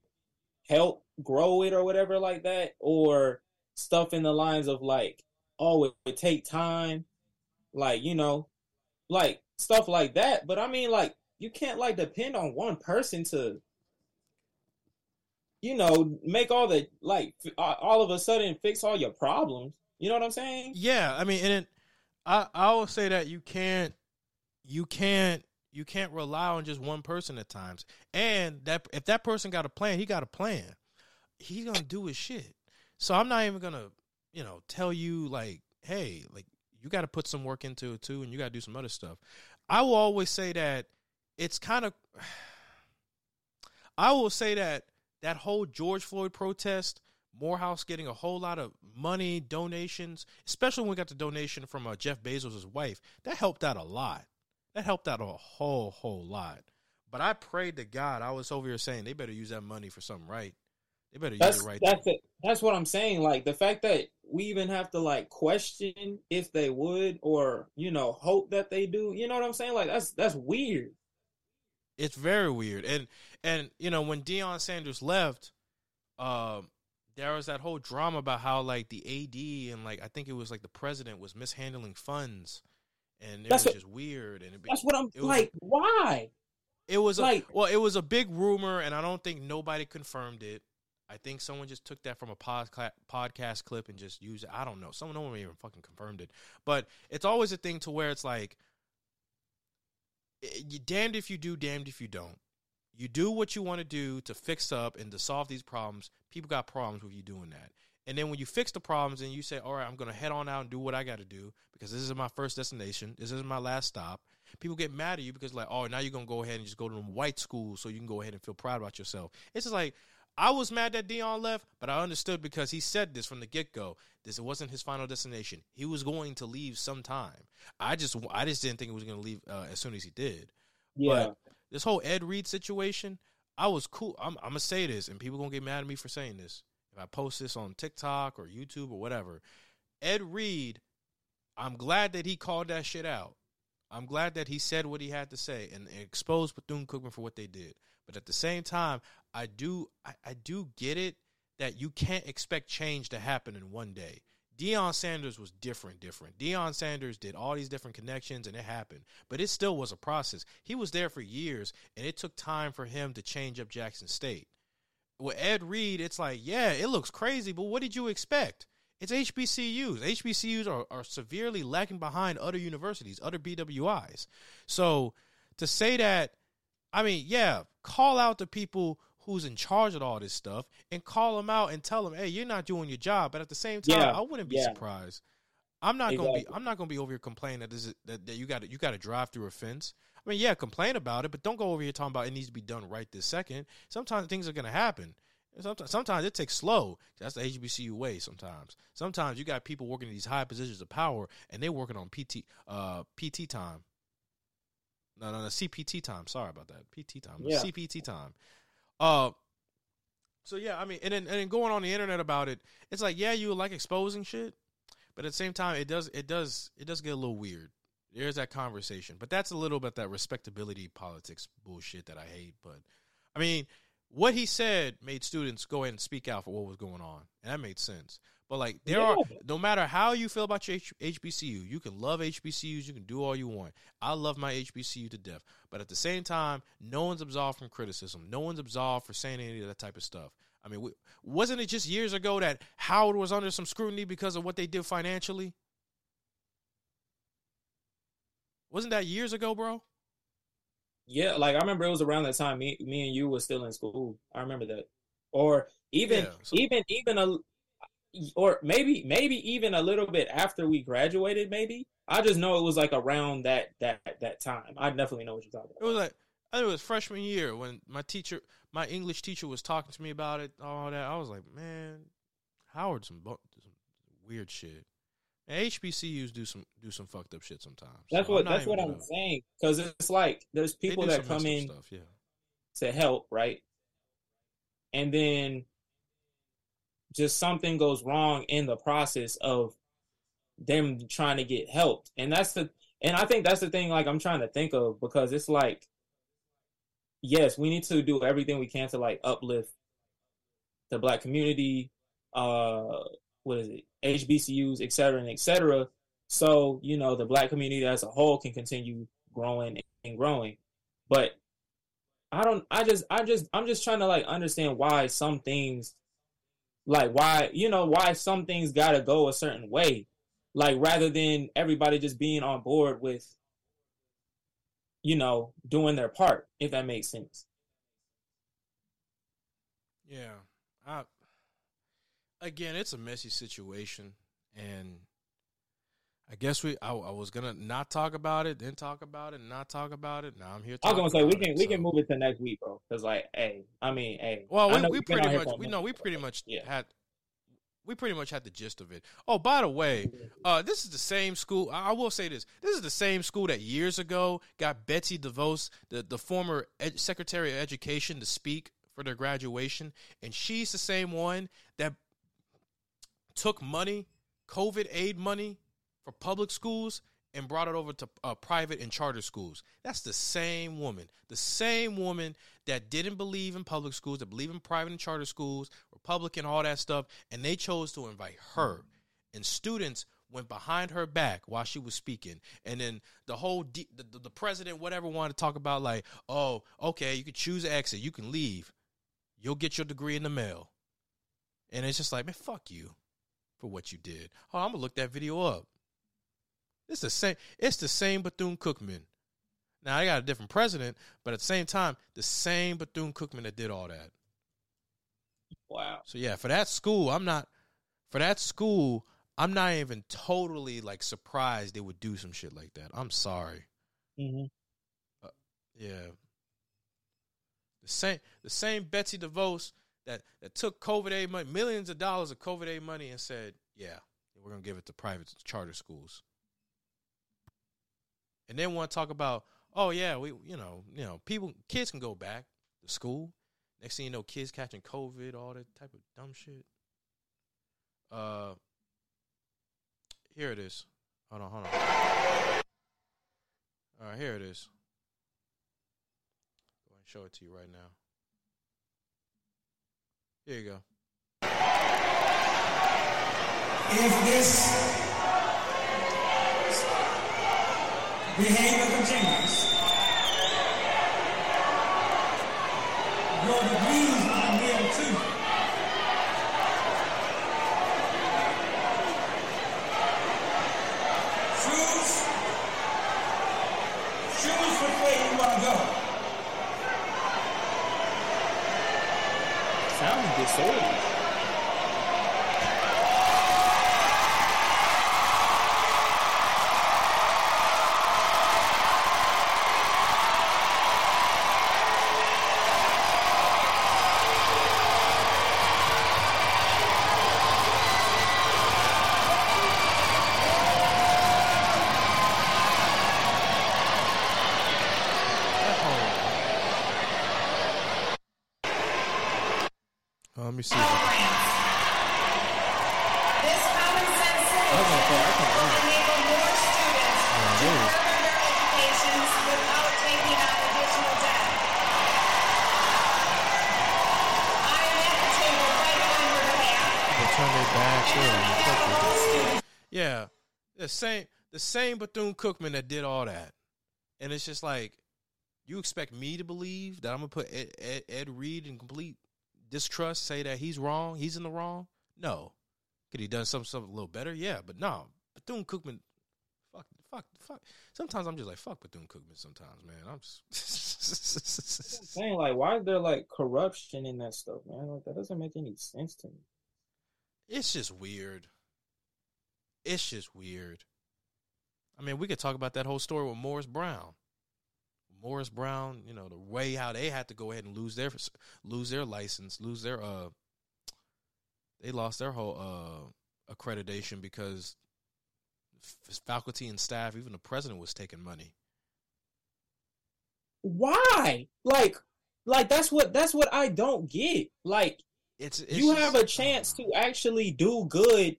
help grow it or whatever like that. Or stuff in the lines of, like, oh, it would take time. Like, you know, like, stuff like that. But, I mean, like, you can't, like, depend on one person to... you know, make all the, like, all of a sudden fix all your problems. You know what I'm saying? Yeah, I mean, and it, I, I will say that you can't, you can't, you can't rely on just one person at times. And that if that person got a plan, he got a plan. He's going to do his shit. So I'm not even going to, you know, tell you, like, hey, like, you got to put some work into it, too, and you got to do some other stuff. I will always say that it's kind of, I will say that that whole George Floyd protest, Morehouse getting a whole lot of money, donations, especially when we got the donation from uh, Jeff Bezos' wife, that helped out a lot. That helped out a whole, whole lot. But I prayed to God. I was over here saying they better use that money for something right. They better that's, use it right. That's it. That's what I'm saying. Like, the fact that we even have to, like, question if they would or, you know, hope that they do. You know what I'm saying? Like, that's that's weird. It's very weird. And, and you know, when Deion Sanders left, uh, there was that whole drama about how, like, the A D and, like, I think it was, like, the president was mishandling funds. And it that's was what, just weird. And it, That's what I'm, like, was, why? It was, like, a, well, it was a big rumor, and I don't think nobody confirmed it. I think someone just took that from a podca- podcast clip and just used it. I don't know. Someone, no one even fucking confirmed it. But it's always a thing to where it's, like, you damned if you do, damned if you don't. You do what you want to do to fix up and to solve these problems. People got problems with you doing that. And then when you fix the problems and you say, all right, I'm going to head on out and do what I got to do because this is my first destination. This is my last stop. People get mad at you because, like, oh, now you're going to go ahead and just go to them white schools so you can go ahead and feel proud about yourself. It's just like, I was mad that Deion left, but I understood because he said this from the get-go. This wasn't his final destination. He was going to leave sometime. I just I just didn't think he was going to leave uh, as soon as he did. Yeah. But this whole Ed Reed situation, I was cool. I'm, I'm going to say this, and people going to get mad at me for saying this. If if I post this on TikTok or YouTube or whatever, Ed Reed, I'm glad that he called that shit out. I'm glad that he said what he had to say and exposed Bethune-Cookman for what they did. But at the same time, I do I, I do get it that you can't expect change to happen in one day. Deion Sanders was different, different. Deion Sanders did all these different connections, and it happened. But it still was a process. He was there for years, and it took time for him to change up Jackson State. With Ed Reed, it's like, yeah, it looks crazy, but what did you expect? It's H B C Us. H B C Us are, are severely lacking behind other universities, other B W Is. So to say that, I mean, yeah, call out the people who's in charge of all this stuff and call them out and tell them, hey, you're not doing your job. But at the same time, yeah, I wouldn't be yeah. surprised. I'm not exactly. gonna be. I'm not gonna be over here complaining that this is, that, that you got you got to drive through a fence. I mean, yeah, complain about it, but don't go over here talking about it needs to be done right this second. Sometimes things are gonna happen. Sometimes, sometimes it takes slow. That's the H B C U way. Sometimes, sometimes you got people working in these high positions of power, and they're working on P T, uh, P T time. No, no, no, C P T time. Sorry about that. P T time. Yeah. C P T time. Uh, so yeah, I mean, and then, and then going on the internet about it, it's like, yeah, you like exposing shit, but at the same time, it does, it does, it does get a little weird. There's that conversation, but that's a little bit that respectability politics bullshit that I hate. But I mean, what he said made students go ahead and speak out for what was going on, and that made sense. But, like, there yeah. are – no matter how you feel about your H- HBCU, you can love H B C Us, you can do all you want. I love my H B C U to death. But at the same time, no one's absolved from criticism. No one's absolved for saying any of that type of stuff. I mean, we, wasn't it just years ago that Howard was under some scrutiny because of what they did financially? Wasn't that years ago, bro? Yeah, like, I remember it was around that time me, me and you were still in school. I remember that. Or even yeah, so, even even a or maybe maybe even a little bit after we graduated. Maybe I just know it was like around that that that time. I definitely know what you're talking about. It was like I think it was freshman year when my teacher, my English teacher, was talking to me about it. All that I was like, man, Howard, some, bu- some weird shit. And H B C Us do some do some fucked up shit sometimes. That's so what I'm that's what I'm gonna... saying. Because it's like there's people that come in stuff, yeah. to help, right? And then just something goes wrong in the process of them trying to get helped. And that's the and I think that's the thing like I'm trying to think of, because it's like, yes, we need to do everything we can to like uplift the Black community, uh what is it, H B C Us, et cetera, and et cetera. So, you know, the Black community as a whole can continue growing and growing. But I don't I just I just I'm just trying to like understand why some things Like, why, you know, why some things got to go a certain way. Like, rather than everybody just being on board with, you know, doing their part, if that makes sense. Yeah. I, again, it's a messy situation. And I guess we, I, I was going to not talk about it, then talk about it, and not talk about it. Now I'm here talking about it. I was going to say, we can, it, we so. can move it to next week, bro. Because, like, hey, I mean, hey. Well, we, we pretty much, we know, we pretty much yeah. had, we pretty much had the gist of it. Oh, by the way, uh, this is the same school. I, I will say this. This is the same school that years ago got Betsy DeVos, the, the former ed, Secretary of Education, to speak for their graduation. And she's the same one that took money, COVID aid money, for public schools and brought it over to uh, private and charter schools. That's the same woman, the same woman that didn't believe in public schools, that believed in private and charter schools, Republican, all that stuff. And they chose to invite her, and students went behind her back while she was speaking. And then the whole, de- the, the, the president, whatever, wanted to talk about like, oh, okay, you can choose to exit. You can leave. You'll get your degree in the mail. And it's just like, man, fuck you for what you did. Oh, I'm gonna look that video up. It's the same. It's the same Bethune-Cookman. Now, I got a different president, but at the same time, the same Bethune-Cookman that did all that. Wow. So yeah, for that school, I'm not. For that school, I'm not even totally like surprised they would do some shit like that. I'm sorry. Mm-hmm. Uh, yeah. The same. The same Betsy DeVos that that took COVID aid money, millions of dollars of COVID aid money, and said, "Yeah, we're gonna give it to private charter schools." And then want to talk about, oh yeah, we you know you know people kids can go back to school. Next thing you know, kids catching COVID, all that type of dumb shit. Uh, here it is. Hold on, hold on. All right, here it is. Go ahead and show it to you right now. Here you go. If this behavior continues, your degrees are real too. Choose, choose which way you want to go. Sounds disorderly. Let me see. This common sense solution will enable more students oh, to further their educations without taking on additional debt. I am at the table right on your behalf. They turn their back. Yeah, the same, the same Bethune-Cookman that did all that, and it's just like, you expect me to believe that I'm gonna put Ed, Ed, Ed Reed in complete distrust, say that he's wrong, he's in the wrong? No. Could he done something, something a little better? Yeah, but no. Bethune-Cookman, fuck, fuck, fuck. Sometimes I'm just like, fuck Bethune-Cookman sometimes, man. I'm just... I'm saying, like, why is there, like, corruption in that stuff, man? Like, that doesn't make any sense to me. It's just weird. It's just weird. I mean, we could talk about that whole story with Morris Brown. Morris Brown, you know, the way how they had to go ahead and lose their lose their license, lose their uh, they lost their whole uh accreditation because f- faculty and staff, even the president was taking money. Why? Like, like that's what that's what I don't get. Like, it's, it's you just, have a chance uh, to actually do good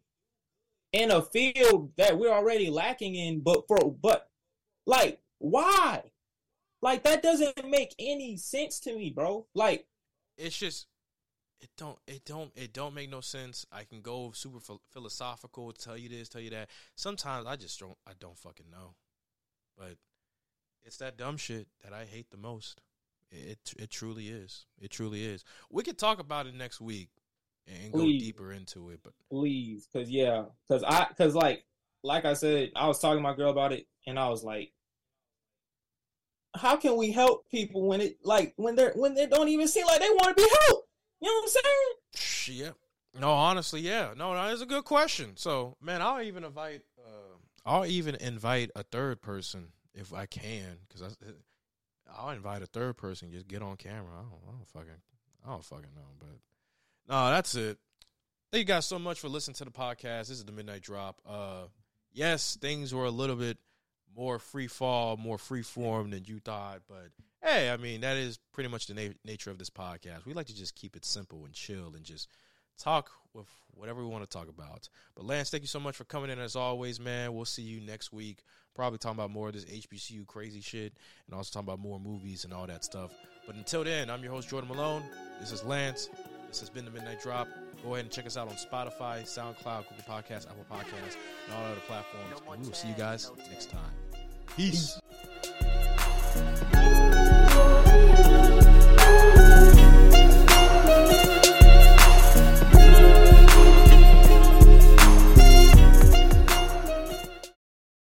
in a field that we're already lacking in, but for but like why? Like, that doesn't make any sense to me, bro. Like, it's just, it don't, it don't, it don't make no sense. I can go super philosophical, tell you this, tell you that. Sometimes I just don't, I don't fucking know. But it's that dumb shit that I hate the most. It, it, it truly is. It truly is. We could talk about it next week and please, go deeper into it, but please, because yeah, because I, because like, like I said, I was talking to my girl about it, and I was like, how can we help people when it like when they're when they don't even seem like they want to be helped? You know what I'm saying? Yeah. No, honestly, yeah. No, no, that's a good question. So, man, I'll even invite uh, I'll even invite a third person if I can, because I'll invite a third person. Just get on camera. I don't, I don't fucking I don't fucking know. But no, that's it. Thank you guys so much for listening to the podcast. This is the Midnight Drop. Uh, yes, things were a little bit more free fall, more free form than you thought. But, hey, I mean, that is pretty much the na- nature of this podcast. We like to just keep it simple and chill and just talk with whatever we want to talk about. But, Lance, thank you so much for coming in as always, man. We'll see you next week. Probably talking about more of this H B C U crazy shit and also talking about more movies and all that stuff. But until then, I'm your host, Jordan Malone. This is Lance. This has been the Midnight Drop. Go ahead and check us out on Spotify, SoundCloud, Google Podcasts, Apple Podcasts, and all other platforms. And we will see you guys next time. Peace.